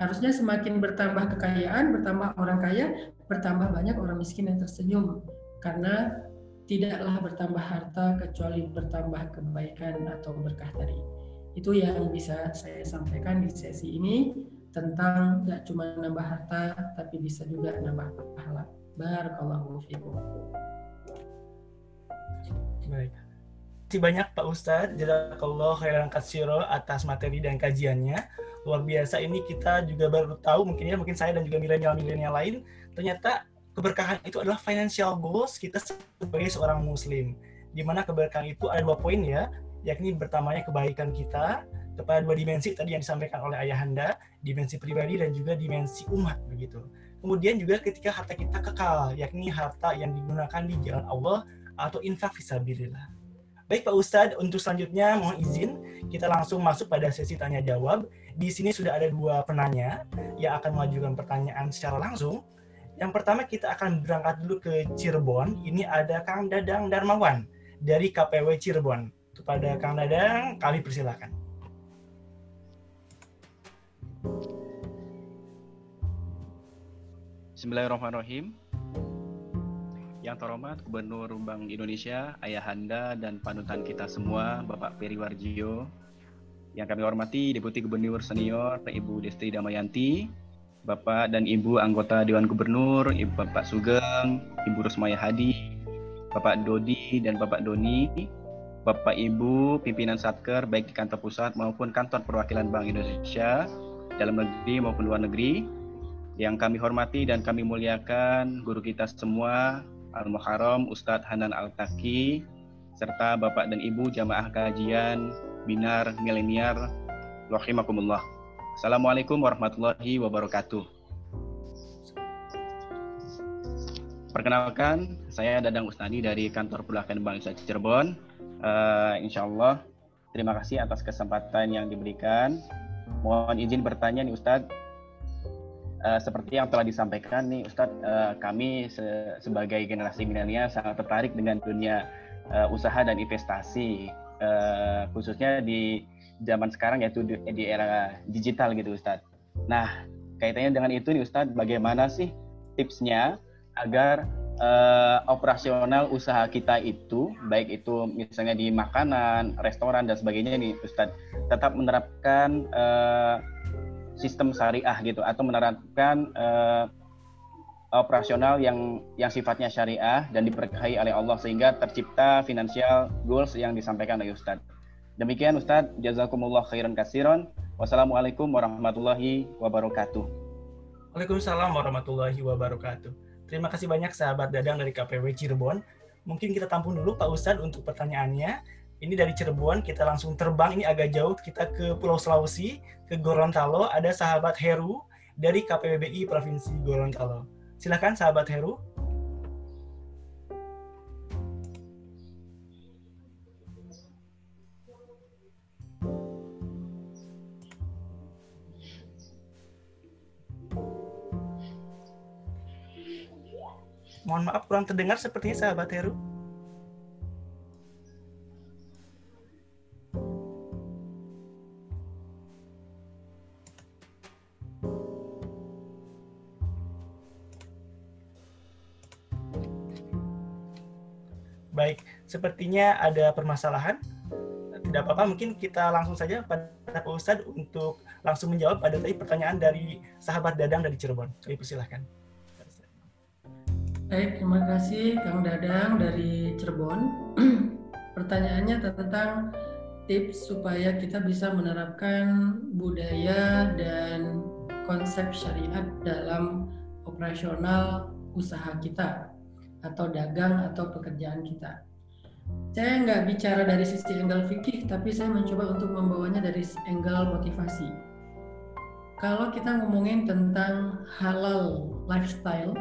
Harusnya semakin bertambah kekayaan, bertambah orang kaya, bertambah banyak orang miskin yang tersenyum. Karena tidaklah bertambah harta kecuali bertambah kebaikan atau berkah tadi. Itu yang bisa saya sampaikan di sesi ini tentang gak cuma nambah harta tapi bisa juga nambah pahala. Barakallahu fiikum. Baik. Terima kasih banyak Pak Ustadz, jazakallah khairan katsiro atas materi dan kajiannya. Luar biasa, ini kita juga baru tahu, mungkin ya, mungkin saya dan juga milenial-milenial lain, ternyata keberkahan itu adalah financial goals kita sebagai seorang muslim. Di mana keberkahan itu ada dua poin ya, yakni pertamanya kebaikan kita kepada dua dimensi tadi yang disampaikan oleh ayahanda, dimensi pribadi dan juga dimensi umat begitu. Kemudian juga ketika harta kita kekal, yakni harta yang digunakan di jalan Allah atau infak fisabilillah. Baik Pak Ustadz, untuk selanjutnya mohon izin kita langsung masuk pada sesi tanya jawab. Di sini sudah ada dua penanya yang akan mengajukan pertanyaan secara langsung. Yang pertama kita akan berangkat dulu ke Cirebon. Ini ada Kang Dadang Darmawan dari K P W Cirebon. Kepada Kang Dadang, kami persilakan. Bismillahirrahmanirrahim. Yang terhormat Gubernur Bank Indonesia, ayahanda dan panutan kita semua, Bapak Perry Warjiyo. Yang kami hormati Deputi Gubernur Senior, Ibu Desti Damayanti, Bapak dan Ibu anggota Dewan Gubernur, Ibu Bapak Sugeng, Ibu Rusmaya Hadi, Bapak Dodi dan Bapak Doni, Bapak Ibu pimpinan Satker baik di kantor pusat maupun kantor perwakilan Bank Indonesia dalam negeri maupun luar negeri. Yang kami hormati dan kami muliakan guru kita semua, Al-Muharram Ustadz Hanan Al-Taki, serta Bapak dan Ibu Jamaah Kajian Binar Milenial, rahimakumullah. Assalamualaikum warahmatullahi wabarakatuh. Perkenalkan, saya Dadang Ustadi dari Kantor Perwakilan Bank Indonesia Cirebon. Uh, insya Allah, terima kasih atas kesempatan yang diberikan. Mohon izin bertanya nih Ustadz. Uh, seperti yang telah disampaikan nih Ustadz, uh, kami se- sebagai generasi milenial sangat tertarik dengan dunia uh, usaha dan investasi, uh, khususnya di zaman sekarang yaitu di, di era digital gitu Ustadz. Nah, kaitannya dengan itu nih Ustadz, bagaimana sih tipsnya agar uh, operasional usaha kita itu, baik itu misalnya di makanan, restoran dan sebagainya nih Ustadz, tetap menerapkan uh, sistem syariah gitu, atau menerapkan uh, operasional yang yang sifatnya syariah dan diberkahi oleh Allah sehingga tercipta financial goals yang disampaikan oleh Ustadz. Demikian Ustadz, jazakumullah khairan katsiran. Wassalamualaikum warahmatullahi wabarakatuh. Waalaikumsalam warahmatullahi wabarakatuh. Terima kasih banyak sahabat Dadang dari K P W Cirebon. Mungkin kita tampung dulu Pak Ustadz untuk pertanyaannya. Ini dari Cirebon, kita langsung terbang, ini agak jauh, kita ke Pulau Sulawesi, ke Gorontalo, ada sahabat Heru dari K P B B I Provinsi Gorontalo. Silakan sahabat Heru. Mohon maaf, kurang terdengar sepertinya sahabat Heru. Baik, sepertinya ada permasalahan. Tidak apa-apa, mungkin kita langsung saja pada Pak Ustadz untuk langsung menjawab pada tadi pertanyaan dari sahabat Dadang dari Cirebon. Kami persilahkan. Baik, terima kasih Kang Dadang dari Cirebon. Pertanyaannya tentang tips supaya kita bisa menerapkan budaya dan konsep syariat dalam operasional usaha kita, atau dagang atau pekerjaan kita. Saya nggak bicara dari sisi angle fikih, tapi saya mencoba untuk membawanya dari angle motivasi. Kalau kita ngomongin tentang halal lifestyle,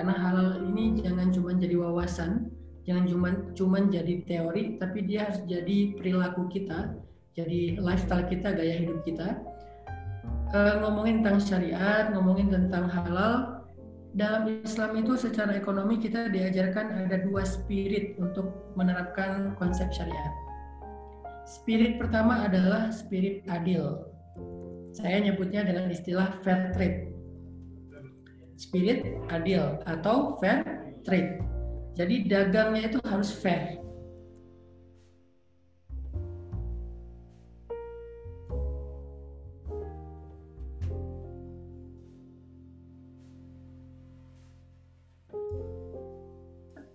karena halal ini jangan cuma jadi wawasan, jangan cuma cuma jadi teori, tapi dia harus jadi perilaku kita, jadi lifestyle kita, gaya hidup kita. E, ngomongin tentang syariat, ngomongin tentang halal, dalam Islam itu secara ekonomi kita diajarkan ada dua spirit untuk menerapkan konsep syariat. Spirit pertama adalah spirit adil. Saya nyebutnya dengan istilah fair trade. Spirit adil atau fair trade. Jadi dagangnya itu harus fair.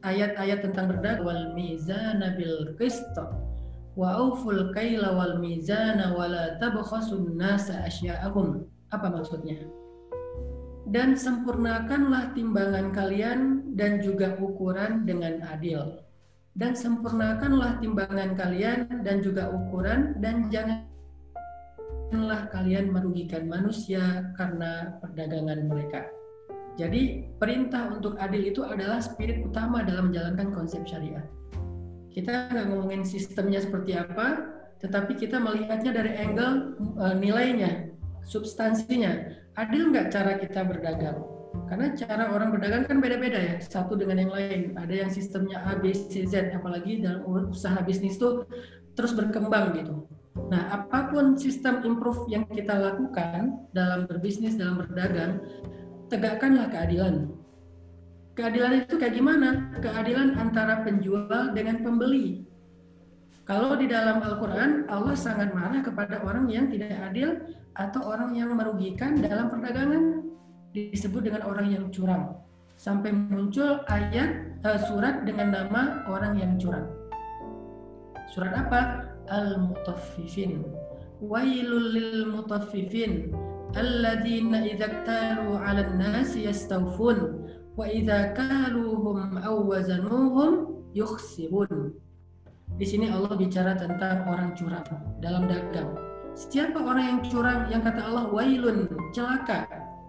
ayat-ayat tentang berdagang, wal mizana bil qist wa auful kaila wal mizana wala tabkhasun nasa asya'ahum. Apa maksudnya? Dan sempurnakanlah timbangan kalian dan juga ukuran dengan adil. Dan sempurnakanlah timbangan kalian dan juga ukuran, dan janganlah kalian merugikan manusia karena perdagangan mereka. Jadi perintah untuk adil itu adalah spirit utama dalam menjalankan konsep syariah. Kita nggak ngomongin sistemnya seperti apa, tetapi kita melihatnya dari angle e, nilainya, substansinya. Adil nggak cara kita berdagang? Karena cara orang berdagang kan beda-beda ya, satu dengan yang lain. Ada yang sistemnya A, B, C, Z, apalagi dalam usaha bisnis tuh terus berkembang gitu. Nah, apapun sistem improve yang kita lakukan dalam berbisnis, dalam berdagang, tegakkanlah keadilan. Keadilan itu kayak gimana? Keadilan antara penjual dengan pembeli. Kalau di dalam Al-Quran, Allah sangat marah kepada orang yang tidak adil atau orang yang merugikan dalam perdagangan. Disebut dengan orang yang curang, sampai muncul ayat uh, surat dengan nama orang yang curang. Surat apa? Al-Mutaffifin. Wailul lil mutaffifin alladzina idzaktaru 'alan nasi yastawfun wa idza kaluhum aw wazanuhum yukhsirun. Di sini Allah bicara tentang orang curang dalam dagang. Siapa orang yang curang yang kata Allah wailun, celaka?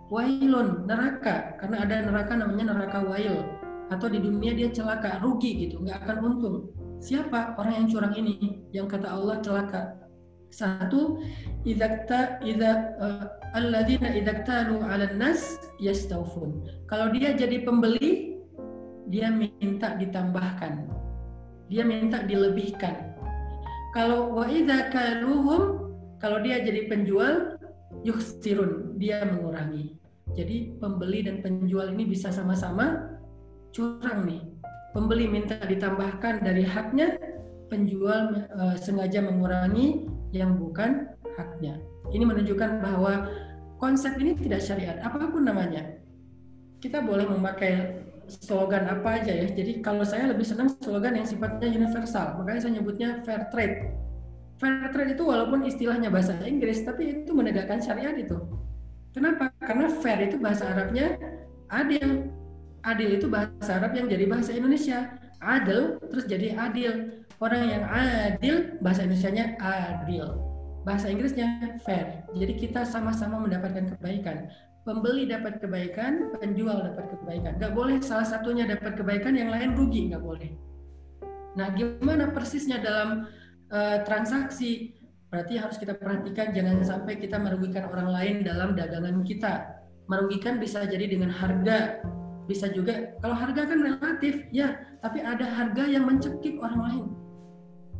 Wailun, neraka, karena ada neraka namanya neraka wail, atau di dunia dia celaka, rugi gitu, nggak akan untung. Siapa orang yang curang ini yang kata Allah celaka? Satu, idzakta idza alladzina idzaktalu 'alan nas yastawfun. Kalau dia jadi pembeli, dia minta ditambahkan, dia minta dilebihkan. Kalau wa idza kaluhum, kalau dia jadi penjual, yukhsirun, dia mengurangi. Jadi pembeli dan penjual ini bisa sama-sama curang nih. Pembeli minta ditambahkan dari haknya, penjual e, sengaja mengurangi yang bukan haknya. Ini menunjukkan bahwa konsep ini tidak syariat, apapun namanya. Kita boleh memakai slogan apa aja ya. Jadi kalau saya lebih senang slogan yang sifatnya universal, makanya saya nyebutnya fair trade. Fair trade itu walaupun istilahnya bahasa Inggris, tapi itu menegakkan syariat itu. Kenapa? Karena fair itu bahasa Arabnya adil. Adil itu bahasa Arab yang jadi bahasa Indonesia. Adil, terus jadi adil. Orang yang adil, bahasa Indonesianya adil. Bahasa Inggrisnya fair. Jadi kita sama-sama mendapatkan kebaikan. Pembeli dapat kebaikan, penjual dapat kebaikan. Gak boleh salah satunya dapat kebaikan, yang lain rugi, gak boleh. Nah, gimana persisnya dalam transaksi, berarti harus kita perhatikan jangan sampai kita merugikan orang lain dalam dagangan kita. Merugikan bisa jadi dengan harga, bisa juga, kalau harga kan relatif ya, tapi ada harga yang mencekik orang lain.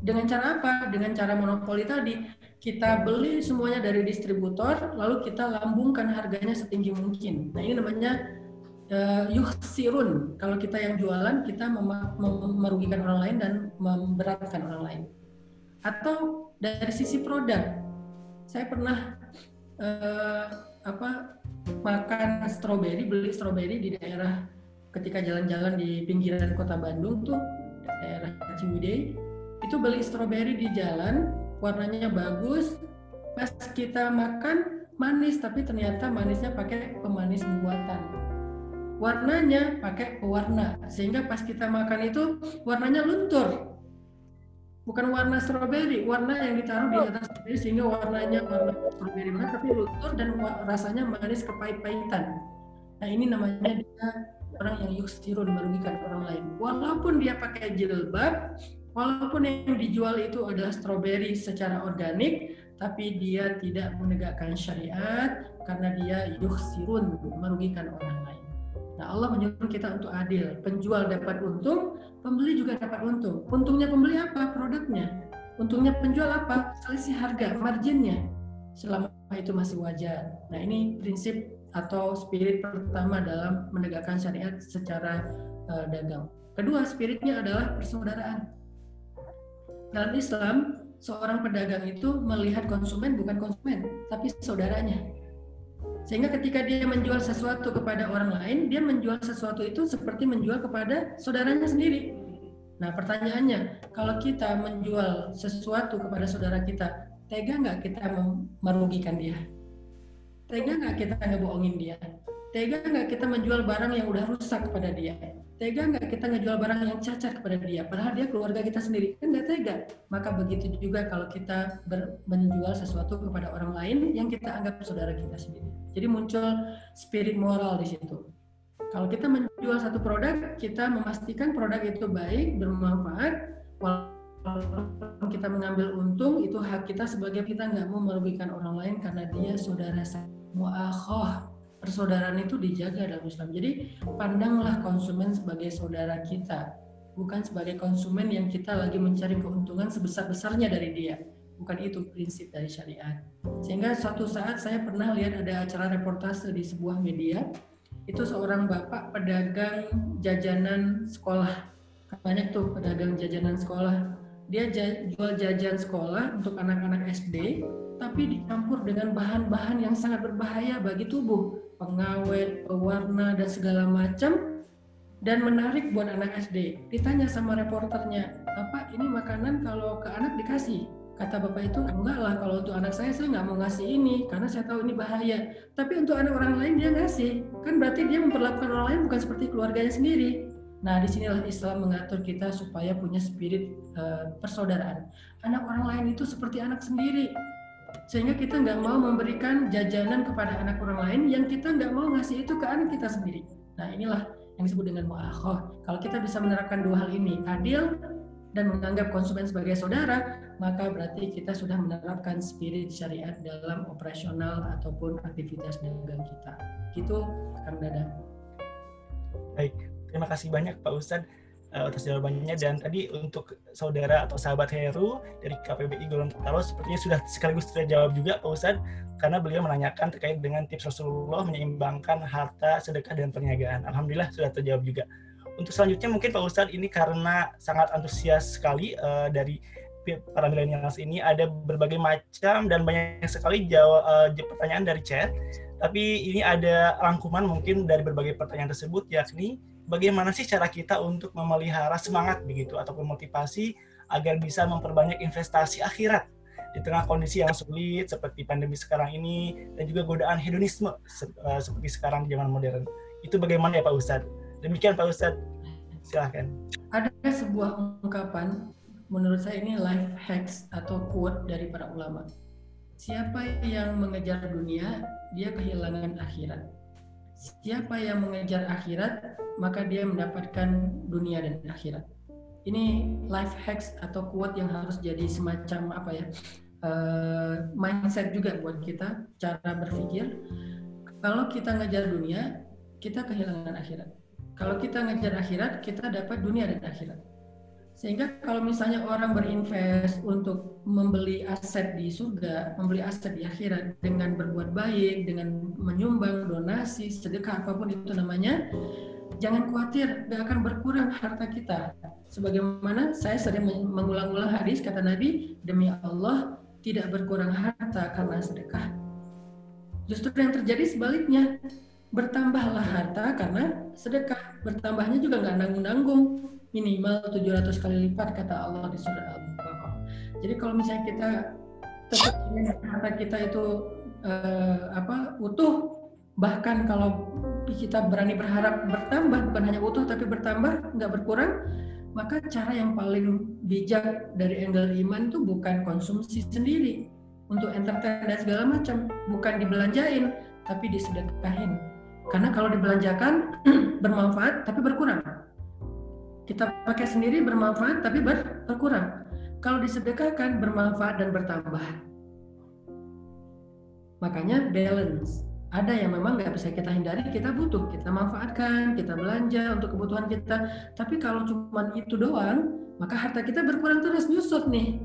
Dengan cara apa? Dengan cara monopoli tadi, kita beli semuanya dari distributor lalu kita lambungkan harganya setinggi mungkin. Nah, ini namanya Uh, yukhsirun. Kalau kita yang jualan, kita mem- mem- merugikan orang lain dan memberatkan orang lain. Atau dari sisi produk, saya pernah uh, apa makan stroberi, beli stroberi di daerah ketika jalan-jalan di pinggiran kota Bandung tuh, daerah Ciwidey, itu beli stroberi di jalan, warnanya bagus, pas kita makan manis, tapi ternyata manisnya pakai pemanis buatan. Warnanya pakai pewarna, sehingga pas kita makan itu warnanya luntur, bukan warna stroberi, warna yang ditaruh di atas stroberi sehingga warnanya warna stroberi mana, tapi luntur dan rasanya manis kepahit-pahitan. Nah, ini namanya dia orang yang yukhsirun, merugikan orang lain. Walaupun dia pakai jilbab, walaupun yang dijual itu adalah stroberi secara organik, tapi dia tidak menegakkan syariat karena dia yukhsirun, merugikan orang lain. Nah, Allah menyuruh kita untuk adil. Penjual dapat untung, pembeli juga dapat untung. Untungnya pembeli apa? Produknya. Untungnya penjual apa? Selisih harga, marginnya. Selama itu masih wajar. Nah, ini prinsip atau spirit pertama dalam menegakkan syariat secara uh, dagang. Kedua, spiritnya adalah persaudaraan. Dalam Islam, seorang pedagang itu melihat konsumen bukan konsumen, tapi saudaranya. Sehingga ketika dia menjual sesuatu kepada orang lain, dia menjual sesuatu itu seperti menjual kepada saudaranya sendiri. Nah, pertanyaannya, kalau kita menjual sesuatu kepada saudara kita, tega nggak kita merugikan dia? Tega nggak kita ngebohongin dia? Tega nggak kita menjual barang yang udah rusak kepada dia? Tega nggak kita ngejual barang yang cacat kepada dia? Padahal dia keluarga kita sendiri, kan nggak tega. Maka begitu juga kalau kita ber- menjual sesuatu kepada orang lain yang kita anggap saudara kita sendiri. Jadi muncul spirit moral di situ. Kalau kita menjual satu produk, kita memastikan produk itu baik, bermanfaat. Walaupun kita mengambil untung, itu hak kita sebagai kita nggak mau merugikan orang lain karena dia saudara saya. Mu'akhoh, persaudaraan itu dijaga dalam Islam. Jadi pandanglah konsumen sebagai saudara kita, bukan sebagai konsumen yang kita lagi mencari keuntungan sebesar-besarnya dari dia. Bukan itu prinsip dari syariat. Sehingga suatu saat saya pernah lihat ada acara reportase di sebuah media. Itu seorang bapak pedagang jajanan sekolah. Banyak tuh pedagang jajanan sekolah. Dia jual jajan sekolah untuk anak-anak S D, tapi dicampur dengan bahan-bahan yang sangat berbahaya bagi tubuh, pengawet, pewarna, dan segala macam, dan menarik buat anak S D. Ditanya sama reporternya, "Bapak, ini makanan kalau ke anak dikasih?" Kata bapak itu, "Enggak lah, kalau untuk anak saya, saya nggak mau ngasih ini, karena saya tahu ini bahaya. Tapi untuk anak orang lain, dia ngasih. Kan berarti dia memperlakukan orang lain bukan seperti keluarganya sendiri." Nah, disinilah Islam mengatur kita supaya punya spirit uh, persaudaraan. Anak orang lain itu seperti anak sendiri. Sehingga kita nggak mau memberikan jajanan kepada anak orang lain yang kita nggak mau ngasih itu ke anak kita sendiri. Nah, inilah yang disebut dengan mu'akhoh. Kalau kita bisa menerapkan dua hal ini, adil dan menganggap konsumen sebagai saudara, maka berarti kita sudah menerapkan spirit syariat dalam operasional ataupun aktivitas dagang kita. Gitu, Kang Dadang. Baik, terima kasih banyak Pak Ustadz uh, atas jawabannya. Dan tadi untuk saudara atau sahabat Heru dari K P B I Gorontalo sepertinya sudah sekaligus terjawab juga Pak Ustadz, karena beliau menanyakan terkait dengan tips Rasulullah menyeimbangkan harta, sedekah, dan perniagaan. Alhamdulillah sudah terjawab juga. Untuk selanjutnya mungkin Pak Ustadz, ini karena sangat antusias sekali uh, dari para millennials ini, ada berbagai macam dan banyak sekali jawab, uh, pertanyaan dari chat, tapi ini ada rangkuman mungkin dari berbagai pertanyaan tersebut, yakni bagaimana sih cara kita untuk memelihara semangat begitu ataupun motivasi agar bisa memperbanyak investasi akhirat di tengah kondisi yang sulit seperti pandemi sekarang ini dan juga godaan hedonisme se- uh, seperti sekarang di zaman modern. Itu bagaimana ya Pak Ustadz? Demikian Pak Ustadz, silahkan. Ada sebuah ungkapan, menurut saya ini life hacks atau quote dari para ulama. Siapa yang mengejar dunia, dia kehilangan akhirat. Siapa yang mengejar akhirat, maka dia mendapatkan dunia dan akhirat. Ini life hacks atau quote yang harus jadi semacam apa ya, uh, mindset juga buat kita, cara berpikir. Kalau kita ngejar dunia, kita kehilangan akhirat. Kalau kita ngejar akhirat, kita dapat dunia dan akhirat. Sehingga kalau misalnya orang berinvest untuk membeli aset di surga, membeli aset di akhirat dengan berbuat baik, dengan menyumbang, donasi, sedekah, apapun itu namanya, jangan khawatir, gak akan berkurang harta kita. Sebagaimana saya sering mengulang-ulang hadis kata Nabi, demi Allah tidak berkurang harta karena sedekah. Justru yang terjadi sebaliknya, bertambahlah harta karena sedekah. Bertambahnya juga gak nanggung-nanggung, minimal tujuh ratus kali lipat kata Allah di surah Al-Baqarah. Jadi kalau misalnya kita tetap ingin harta kita itu eh, apa utuh, bahkan kalau kita berani berharap bertambah, bukan hanya utuh tapi bertambah, nggak berkurang, maka cara yang paling bijak dari angle iman itu bukan konsumsi sendiri untuk entertain dan segala macam, bukan dibelanjain tapi disedekahin. Karena kalau dibelanjakan bermanfaat tapi berkurang. Kita pakai sendiri bermanfaat tapi berkurang. Kalau disedekahkan bermanfaat dan bertambah. Makanya balance. Ada yang memang nggak bisa kita hindari, kita butuh, kita manfaatkan, kita belanja untuk kebutuhan kita. Tapi kalau cuma itu doang, maka harta kita berkurang terus, nyusut nih.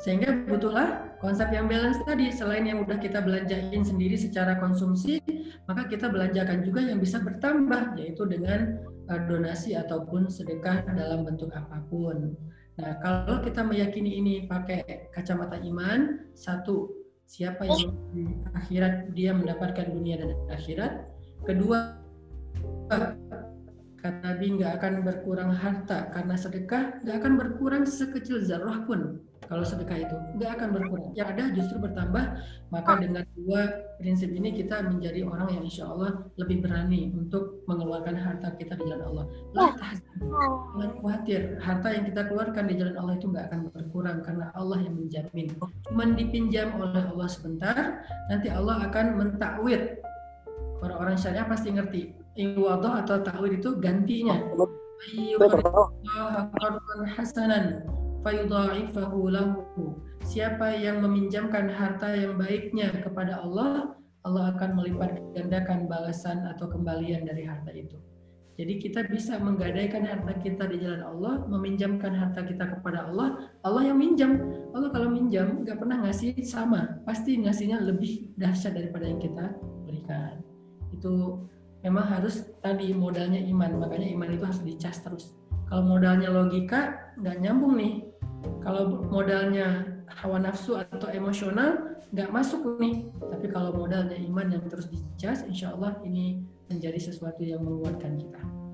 Sehingga butuhlah konsep yang balance tadi. Selain yang udah kita belanjain sendiri secara konsumsi, maka kita belanjakan juga yang bisa bertambah, yaitu dengan donasi ataupun sedekah dalam bentuk apapun. Nah, kalau kita meyakini ini pakai kacamata iman, satu, Siapa yang di akhirat dia mendapatkan dunia dan akhirat. Kedua, kata Nabi, nggak akan berkurang harta karena sedekah, nggak akan berkurang sekecil zarah pun. Kalau sedekah itu nggak akan berkurang, yang ada justru bertambah. Maka dengan dua prinsip ini kita menjadi orang yang insya Allah lebih berani untuk mengeluarkan harta kita di jalan Allah. Jangan khawatir, harta yang kita keluarkan di jalan Allah itu nggak akan berkurang karena Allah yang menjamin. Cuman dipinjam oleh Allah sebentar, nanti Allah akan mentakwil. Orang-orang syariah pasti ngerti iwadah atau takwil itu gantinya. Ayyuhal qarun hasanan fayudha'ifahu lahu. Siapa yang meminjamkan harta yang baiknya kepada Allah, Allah akan melipat gandakan balasan atau kembalian dari harta itu. Jadi kita bisa menggadaikan harta kita di jalan Allah, meminjamkan harta kita kepada Allah, Allah yang minjam. Allah kalau minjam nggak pernah ngasih sama, pasti ngasihnya lebih dahsyat daripada yang kita berikan. Itu memang harus tadi modalnya iman, makanya iman itu harus dicas terus. Kalau modalnya logika, nggak nyambung nih. Kalau modalnya hawa nafsu atau emosional, nggak masuk nih. Tapi kalau modalnya iman yang terus dicas, insya Allah ini menjadi sesuatu yang menguatkan kita.